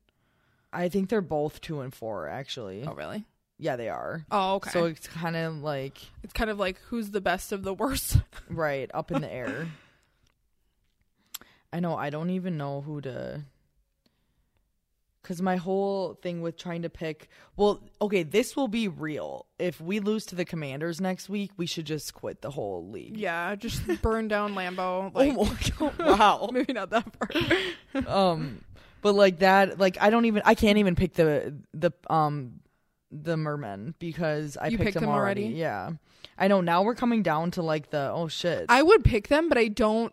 I think they're both 2-4, actually. Oh, really? Yeah, they are. Oh, okay. So it's kind of like... It's kind of like who's the best of the worst. Right, up in the air. I know, I don't even know who to... Because my whole thing with trying to pick... Well, okay, this will be real. If we lose to the Commanders next week, we should just quit the whole league. Yeah, just burn down Lambeau. Like... Oh, wow. Maybe not that far. But like that, like I can't even pick the mermen because I picked them already. Yeah, I know. Now we're coming down to like the oh shit. I would pick them, but I don't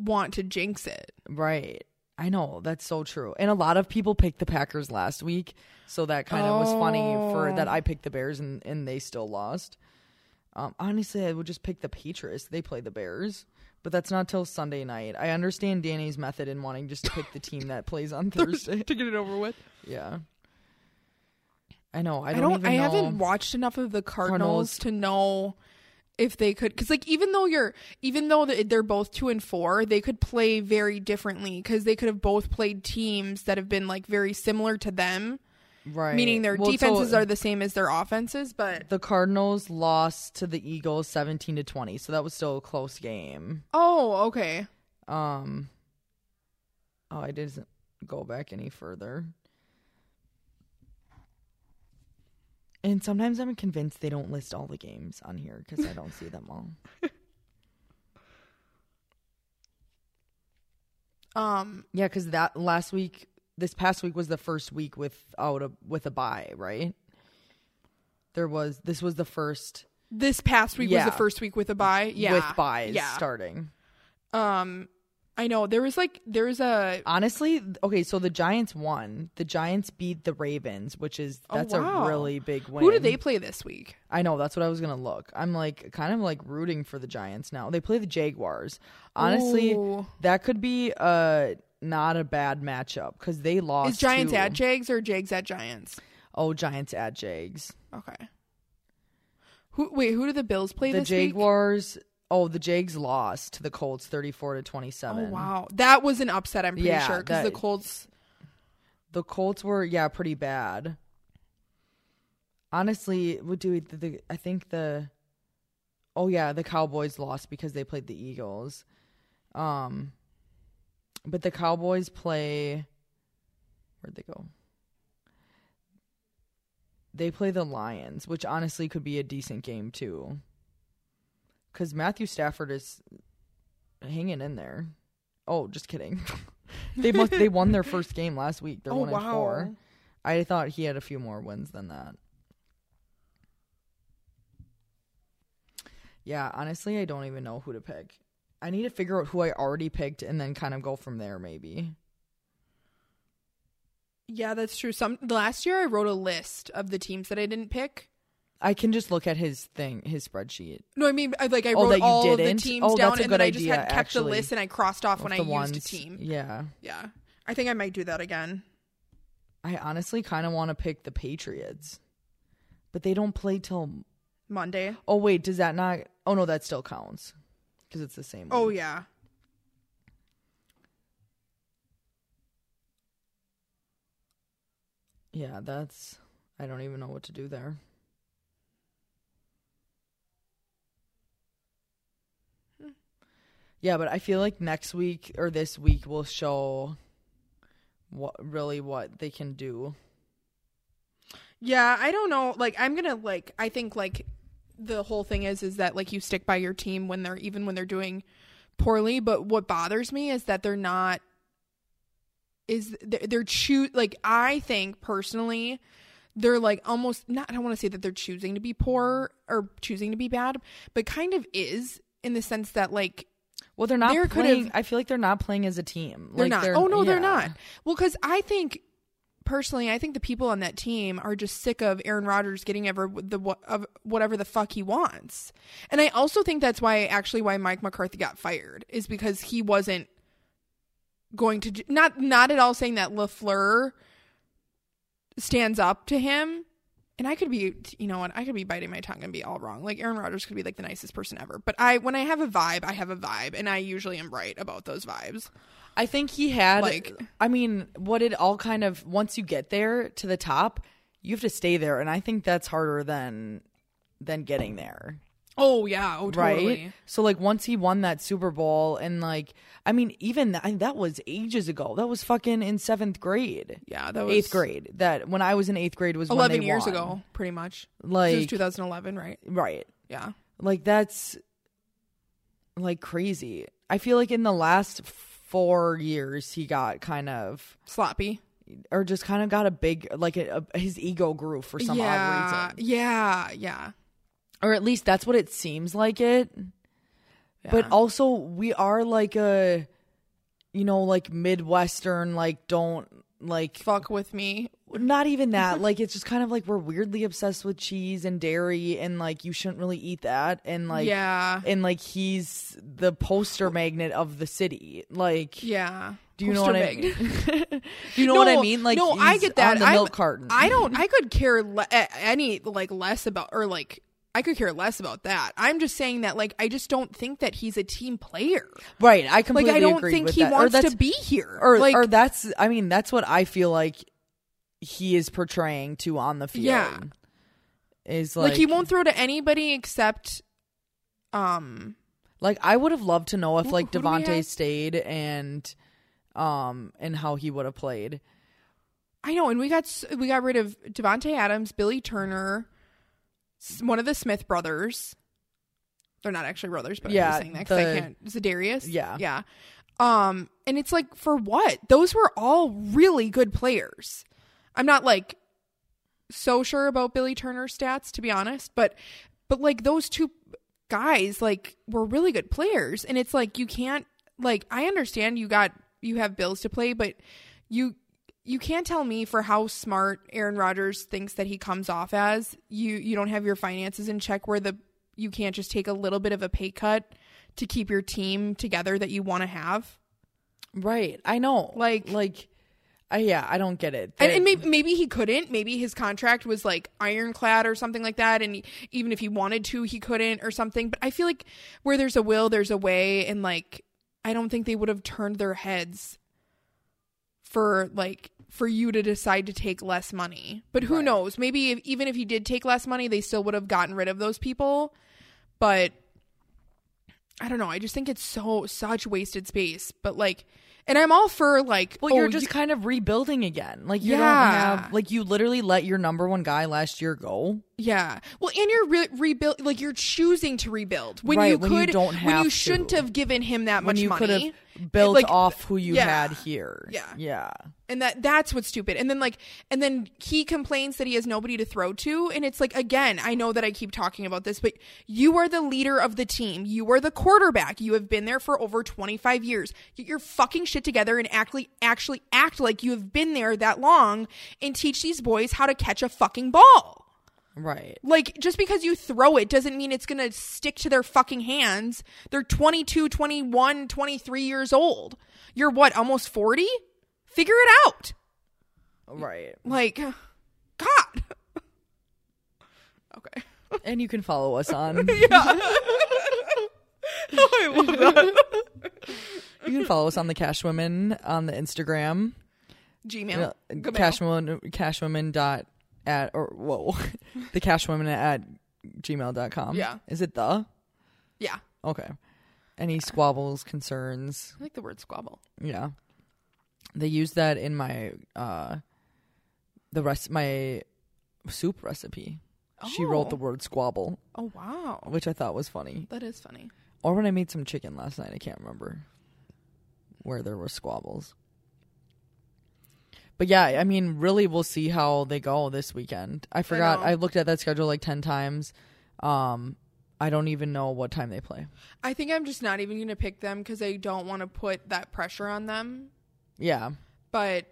want to jinx it. Right. I know, that's so true. And a lot of people picked the Packers last week, so that kind of was funny for that. I picked the Bears and they still lost. Honestly, I would just pick the Patriots. They play the Bears. But that's not till Sunday night. I understand Danny's method in wanting just to pick the team that plays on Thursday to get it over with. Yeah, I know. I haven't watched enough of the Cardinals to know if they could. Because like even though they're both 2-4, they could play very differently because they could have both played teams that have been like very similar to them. Right. Meaning their defenses are the same as their offenses, but the Cardinals lost to the Eagles 17-20, so that was still a close game. Oh, okay. Oh, I didn't go back any further. And sometimes I'm convinced they don't list all the games on here because I don't see them all. Yeah, because that last week. This past week was the first week with a bye, right? This past week was the first week with a bye. Yeah. With byes starting. I know honestly, okay, so the Giants won. The Giants beat the Ravens, which is a really big win. Who do they play this week? I know, that's what I was gonna look. I'm like kind of like rooting for the Giants now. They play the Jaguars. Honestly, that could be not a bad matchup because they lost. Is Giants at Jags or Jags at Giants? Oh, Giants at Jags. Okay. Who do the Bills play this week? The Jaguars. Oh, the Jags lost to the Colts 34-27. Oh, wow. That was an upset, I'm pretty sure, because the Colts were, pretty bad. Honestly, the Cowboys lost because they played the Eagles. But the Cowboys play... Where'd they go? They play the Lions, which honestly could be a decent game, too. Because Matthew Stafford is hanging in there. Oh, just kidding. They won their first game last week. They're 1-4. I thought he had a few more wins than that. Yeah, honestly, I don't even know who to pick. I need to figure out who I already picked and then kind of go from there, maybe. Yeah, that's true. Last year I wrote a list of the teams that I didn't pick. I can just look at his spreadsheet. No, I mean, I wrote all of the teams down, and then I just had kept the list and I crossed off when I used a team. Yeah. Yeah. I think I might do that again. I honestly kind of want to pick the Patriots, but they don't play till Monday. Oh, wait, does that not? Oh, no, that still counts. Because it's the same. Oh, week. Yeah. Yeah, that's... I don't even know what to do there. Yeah, but I feel like next week or this week will show what they can do. Yeah, I don't know. I think the whole thing is that like you stick by your team when they're doing poorly. But what bothers me is that they're not. I think personally, they're like almost not. I don't want to say that they're choosing to be poor or choosing to be bad, but kind of is in the sense that like. Well, they're not playing. I feel like they're not playing as a team. They're like, not. They're not. Well, because I think the people on that team are just sick of Aaron Rodgers getting whatever the fuck he wants. And I also think that's why Mike McCarthy got fired is because he wasn't going to not at all saying that LaFleur stands up to him. And I could be, you know what, I could be biting my tongue and be all wrong. Like, Aaron Rodgers could be, like, the nicest person ever. But when I have a vibe, I have a vibe. And I usually am right about those vibes. I think he had, once you get there to the top, you have to stay there. And I think that's harder than getting there. Oh, yeah. Oh, totally. Right? So, like, once he won that Super Bowl and, like, I mean, even that was ages ago. That was fucking in 7th grade. Yeah, that was... 8th grade. That when I was in 8th grade was 11 when they years won. Ago, pretty much. Like... It was 2011, right? Right. Yeah. Like, that's, like, crazy. I feel like in the last 4 years, he got kind of... Sloppy. Or just kind of got a big, like, his ego grew for some odd reason. Yeah. Or at least that's what it seems like it. Yeah. But also we are like a, you know, like Midwestern, like don't like. Fuck with me. Not even that. Like it's just kind of like we're weirdly obsessed with cheese and dairy and like you shouldn't really eat that. And like. Yeah. And like he's the poster magnet of the city. Like. Yeah. Do you know what I mean? Do you know what I mean? Like, no, I get that. On the milk carton. I could care less about that. I'm just saying that, like, I just don't think that he's a team player. Right. I completely agree with that. Like, I don't think he wants to be here. That's what I feel like he is portraying to on the field. Yeah. Is like he won't throw to anybody except, like I would have loved to know if like Devontae stayed and how he would have played. I know, and we got rid of Devontae Adams, Billy Turner. One of the Smith brothers. They're not actually brothers, but I'm just saying that because I can't. Za'Darius? Yeah. Yeah. And it's like, for what? Those were all really good players. I'm not like so sure about Billy Turner's stats, to be honest, but like those two guys like were really good players. And it's like you can't like I understand you have bills to pay, but you can't tell me for how smart Aaron Rodgers thinks that he comes off as. You don't have your finances in check where you can't just take a little bit of a pay cut to keep your team together that you want to have. Right. I know. I don't get it. And maybe he couldn't. Maybe his contract was like ironclad or something like that. And even if he wanted to, he couldn't or something. But I feel like where there's a will, there's a way. And like, I don't think they would have turned their heads for you to decide to take less money. But who knows? Maybe even if he did take less money, they still would have gotten rid of those people. But I don't know. I just think it's such wasted space. But like, and I'm all for like... Well, you're just kind of rebuilding again. Like you don't have... Like you literally let your number one guy last year go. Yeah. Well, and you're rebuild... Like you're choosing to rebuild. When you shouldn't have given him that much money. When you could have built off who you had here. Yeah. Yeah. And that's what's stupid. And then like... And then he complains that he has nobody to throw to. And it's like, again, I know that I keep talking about this, but you are the leader of the team. You are the quarterback. You have been there for over 25 years. Get your fucking shit together and actually act like you have been there that long and teach these boys how to catch a fucking ball. Right. Like, just because you throw it doesn't mean it's going to stick to their fucking hands. They're 22, 21, 23 years old. You're what, almost 40? Figure it out. Right. Like, God. Okay. And you can follow us on. Yeah. Oh, I love that. You can follow us on the Cash Women on the Instagram. Gmail. Cashwoman at gmail.com. Yeah. Is it the? Yeah. Okay. Any squabbles, concerns? I like the word squabble. Yeah. They use that in my my soup recipe. Oh. She wrote the word squabble. Oh, wow. Which I thought was funny. That is funny. Or when I made some chicken last night, I can't remember where there were squabbles. But yeah, I mean, really, we'll see how they go this weekend. I forgot. I looked at that schedule like 10 times. I don't even know what time they play. I think I'm just not even going to pick them because I don't want to put that pressure on them. Yeah. But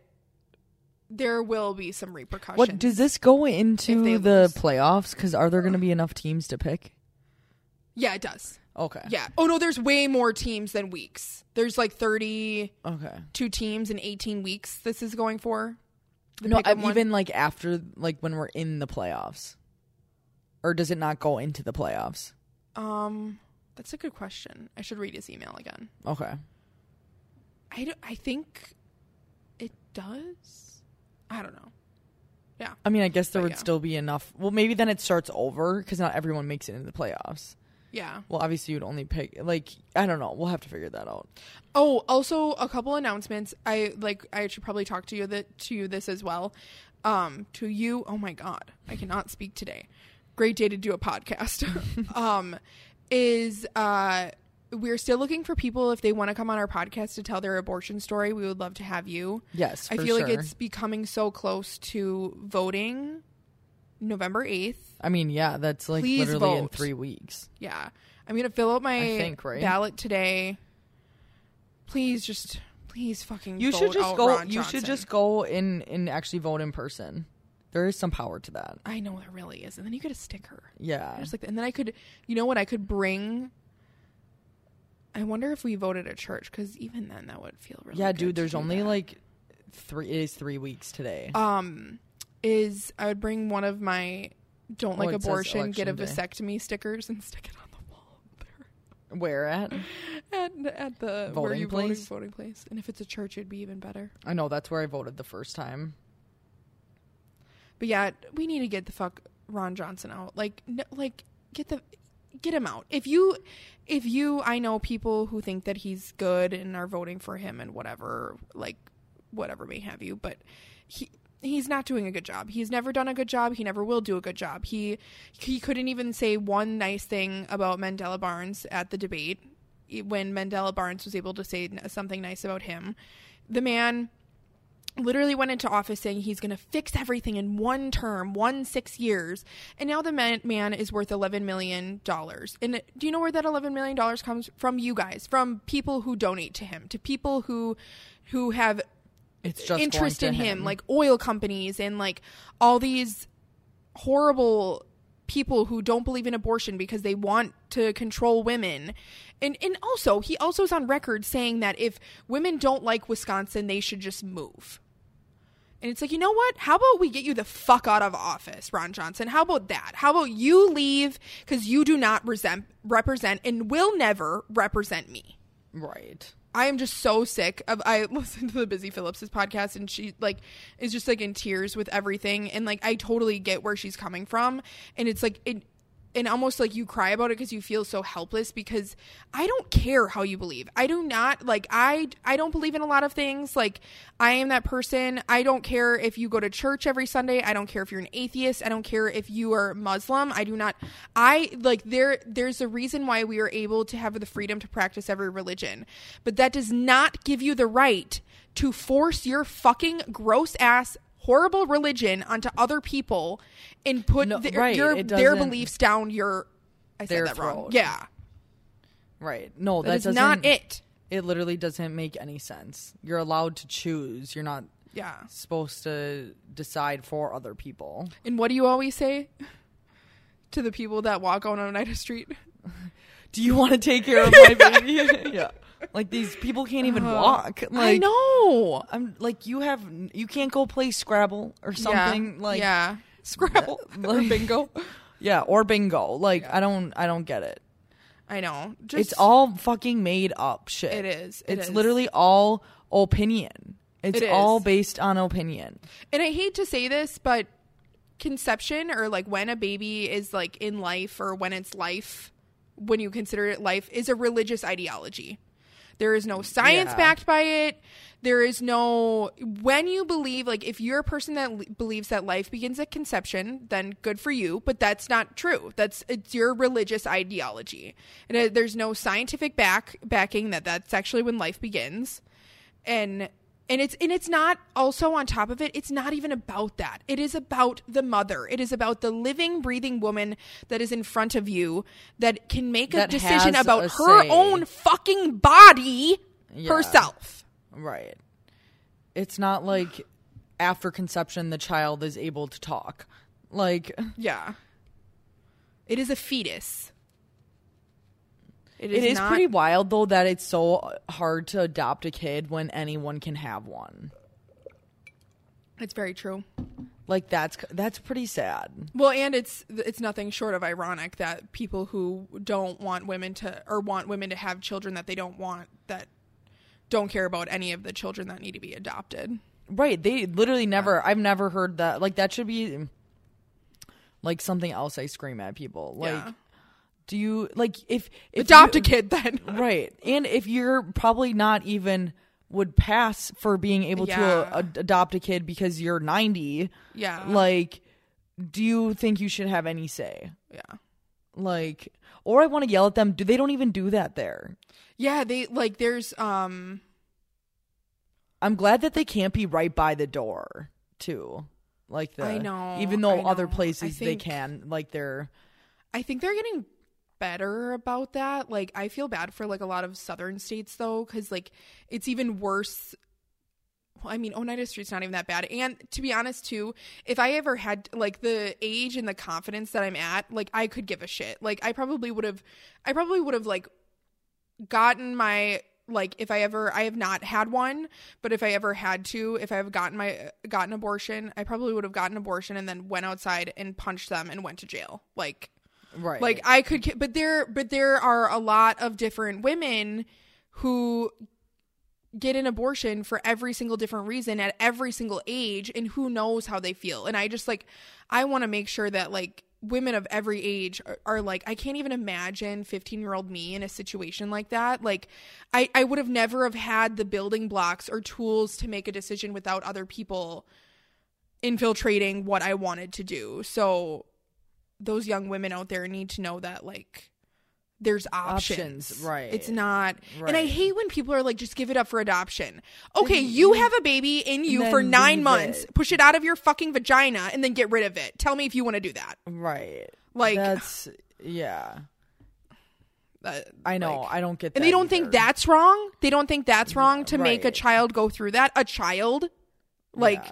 there will be some repercussions. What does this go into the playoffs? Because are there going to be enough teams to pick? Yeah, it does. Okay. Yeah. Oh, no, there's way more teams than weeks. There's like 32 teams in 18 weeks this is going for. No, even like after, like when we're in the playoffs. Or does it not go into the playoffs? That's a good question. I should read his email again. Okay. I think it does. I don't know. Yeah. I mean, I guess there would still be enough. Well, maybe then it starts over because not everyone makes it into the playoffs. Yeah. Well, obviously, you'd only pick, like, I don't know. We'll have to figure that out. Oh, also, a couple announcements. I should probably talk to you this as well. To you, oh my God, I cannot speak today. Great day to do a podcast. We're still looking for people if they want to come on our podcast to tell their abortion story. We would love to have you. Yes, I feel like it's becoming so close to voting. November 8th. I mean, yeah, that's like Please literally vote. In 3 weeks. Yeah. I'm going to fill out my ballot today. Please fucking you vote should just out go. Ron Johnson. You should just go in and actually vote in person. There is some power to that. I know there really is. And then you get a sticker. Yeah. Just like that. And then I could, you know what? I could bring. I wonder if we voted at church because even then that would feel really. Yeah, good dude. There's only that. Like three. It is 3 weeks today. I would bring one of my don't like abortion, get a vasectomy stickers and stick it on the wall there. Where at? At the voting place. And if it's a church, it'd be even better. I know. That's where I voted the first time. But yeah, we need to get the fuck Ron Johnson out. Like, no, like get him out. If you, I know people who think that he's good and are voting for him and whatever, like whatever may have you, but he's not doing a good job. He's never done a good job. He never will do a good job. He couldn't even say one nice thing about Mandela Barnes at the debate when Mandela Barnes was able to say something nice about him. The man literally went into office saying he's going to fix everything in one term, 1 6 years. And now the man is worth $11 million. And do you know where that $11 million comes from? You guys, from people who donate to him, to people who have it's just interest in him, like oil companies and like all these horrible people who don't believe in abortion because they want to control women. And also, he also is on record saying that if women don't like Wisconsin, they should just move. And it's like, you know what? How about we get you the fuck out of office, Ron Johnson? How about that? How about you leave because you do not represent and will never represent me? Right. I am just so sick of. I listened to the Busy Phillips' podcast, and she like is just like in tears with everything, and like I totally get where she's coming from, and it's like it, and almost like you cry about it because you feel so helpless because I don't care how you believe. I do not like. I don't believe in a lot of things. Like I am that person. I don't care if you go to church every Sunday. I don't care if you're an atheist. I don't care if you are Muslim. I do not. I like there's a reason why we are able to have the freedom to practice every religion, but that does not give you the right to force your fucking gross ass horrible religion onto other people and put their beliefs down your I said that wrong. Yeah. Right. No, that is not it. It literally doesn't make any sense. You're allowed to choose. You're not supposed to decide for other people. And what do you always say to the people that walk on Oneida Street? Do you want to take care of my baby? Yeah. Like these people can't even walk. Like, I know. I'm like you can't go play Scrabble or something. Like Scrabble or bingo. Yeah, or bingo. Like I don't get it. I know. It's all fucking made up shit. It is. It's literally all opinion. It's all based on opinion. And I hate to say this, but conception, or like when a baby is like in life, or when it's life, when you consider it life, is a religious ideology. There is no science backed by it. There is no, when you believe, like if you're a person that believes that life begins at conception, then good for you. But that's not true. It's your religious ideology. And there's no scientific backing that's actually when life begins. And it's not, also on top of it, it's not even about that. It is about the mother. It is about the living, breathing woman that is in front of you that can make a decision about her own fucking body herself. Right. It's not like after conception the child is able to talk. Like, yeah. It is a fetus. It is pretty wild, though, that it's so hard to adopt a kid when anyone can have one. It's very true. Like, that's pretty sad. Well, and it's nothing short of ironic that people who don't want women to, or want women to have children that they don't want, that don't care about any of the children that need to be adopted. Right. They literally never, I've never heard that. Like, that should be, like, something else I scream at people. Like. Yeah. Do you, like, if adopt a kid then. Right. And if you're probably not even would pass for being able to adopt a kid because you're 90. Yeah. Like, do you think you should have any say? Yeah. Like, or I want to yell at them. They don't even do that there. Yeah. They, like, there's, I'm glad that they can't be right by the door too. Like the, I know. Even though other places they can, like they're. I think they're getting better about that. Like, I feel bad for like a lot of southern states though, because like it's even worse. Well, I mean, Oneida Street's not even that bad. And to be honest too, if I ever had like the age and the confidence that I'm at, like I could give a shit. Like I probably would have like gotten my, like if I ever, I have not had one, but if I ever had to, if I have gotten abortion, I probably would have gotten abortion and then went outside and punched them and went to jail. Like. Right. Like I could, but there are a lot of different women who get an abortion for every single different reason at every single age, and who knows how they feel. And I just like, I want to make sure that like women of every age are like, I can't even imagine 15-year-old me in a situation like that. Like I would have never have had the building blocks or tools to make a decision without other people infiltrating what I wanted to do. So those young women out there need to know that like there's options. Right. It's not. Right. And I hate when people are like, just give it up for adoption. Okay. You have a baby in you for 9 months, push it out of your fucking vagina and then get rid of it. Tell me if you want to do that. Right. Like that's I know. Like, I don't get that. And they don't think that's wrong. They don't think that's wrong to make a child go through that. A child. Like,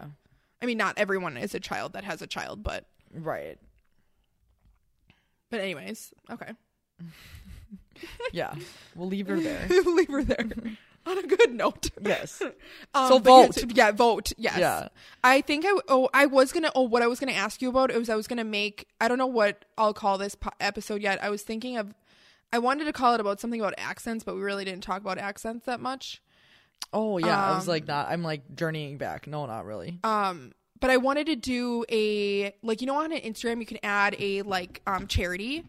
I mean, not everyone is a child that has a child, but right. But anyways, okay. Yeah, we'll leave her there. Leave her there on a good note. Yes. So vote. Yeah, vote. Yes. Yeah. I think what I was gonna ask you about is I was gonna make, I don't know what I'll call this episode yet. I was thinking of, I wanted to call it about something about accents, but we really didn't talk about accents that much. Oh yeah, I was like not. I'm like journeying back. No, not really. But I wanted to do a, like, you know, on an Instagram, you can add a, like, charity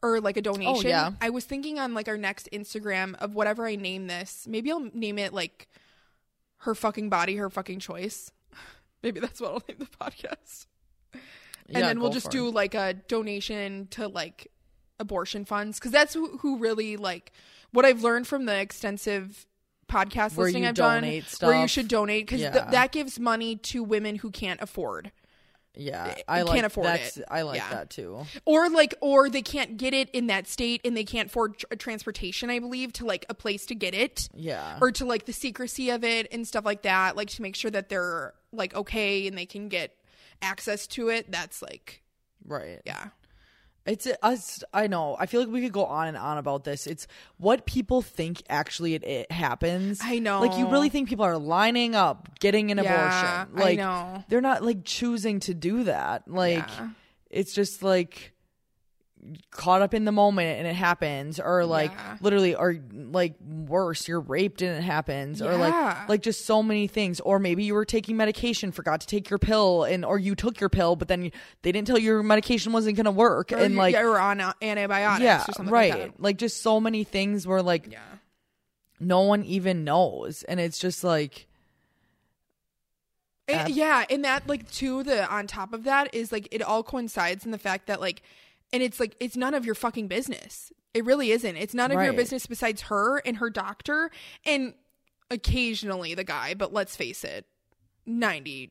or, like, a donation. Oh, yeah. I was thinking on, like, our next Instagram of whatever I name this. Maybe I'll name it, like, Her Fucking Body, Her Fucking Choice. Maybe that's what I'll name the podcast. And then we'll just do, like, a donation to, like, abortion funds. Because that's who really, like, what I've learned from the extensive podcast where listening I've done stuff. Where you should donate because that gives money to women who can't afford that too, or like, or they can't get it in that state and they can't afford transportation, I believe, to like a place to get it, or to like the secrecy of it and stuff like that, like to make sure that they're like okay and they can get access to it. That's like it's us. I know. I feel like we could go on and on about this. It's what people think actually it happens. I know. Like you really think people are lining up, getting an abortion. Like, I know. They're not like choosing to do that. Like it's just like caught up in the moment and it happens, or like literally, or like worse, you're raped and it happens, or like just so many things. Or maybe you were taking medication, forgot to take your pill, and or you took your pill but then they didn't tell you your medication wasn't gonna work, or and like you were on antibiotics or something like that. Like just so many things where like no one even knows, and it's just like and that like too, the on top of that is like it all coincides in the fact that like, and it's like it's none of your fucking business. It really isn't. It's none of your business besides her and her doctor and occasionally the guy, but let's face it, 95%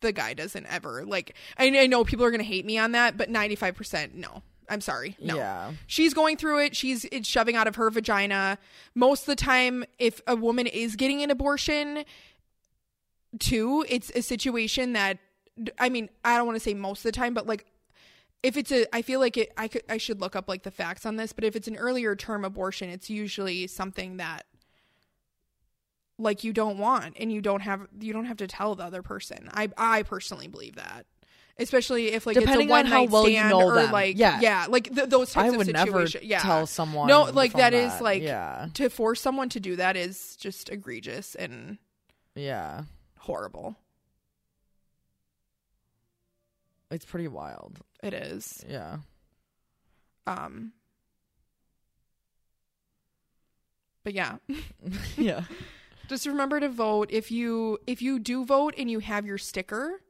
the guy doesn't ever like, I know people are gonna hate me on that, but 95% no. I'm sorry. No. Yeah. She's going through it. It's shoving out of her vagina. Most of the time, if a woman is getting an abortion too, it's a situation that, I mean, I don't want to say most of the time, but like if it's a, I feel like it, I should look up like the facts on this, but if it's an earlier term abortion, it's usually something that like you don't want, and you don't have to tell the other person. I personally believe that. Especially if like depending it's a one on night how well stand you know or them. Like like those types of situations. I would never tell someone. No, like that is like to force someone to do that is just egregious and horrible. It's pretty wild. It is. Yeah. But just remember to vote. If you do vote and you have your sticker,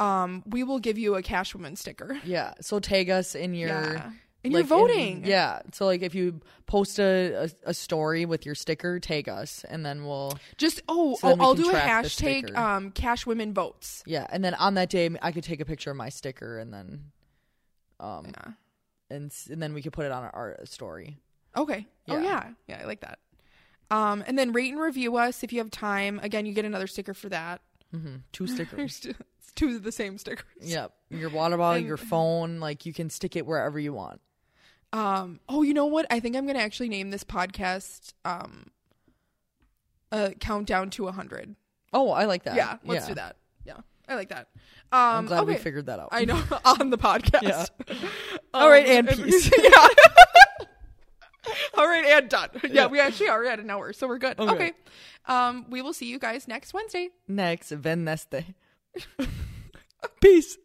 we will give you a Cashwoman sticker. Yeah. So tag us in your and like, you're voting. So like if you post a story with your sticker, tag us, and then we'll just I'll do a hashtag Cashwomen votes. Yeah, and then on that day I could take a picture of my sticker, and then and then we could put it on our story. Okay. Yeah. Oh yeah. Yeah, I like that. And then rate and review us if you have time. Again, you get another sticker for that. Mm-hmm. 2 stickers. Two of the same stickers. Yep. Your water bottle, your phone, like you can stick it wherever you want. You know what? I think I'm going to actually name this podcast a Countdown to 100. Oh, I like that. Yeah, let's do that. Yeah, I like that. I'm glad we figured that out. I know, on the podcast. Yeah. All right, and peace. All right, and done. Yeah, we actually are at an hour, so we're good. Okay. We will see you guys next Wednesday. Next Wednesday. Peace.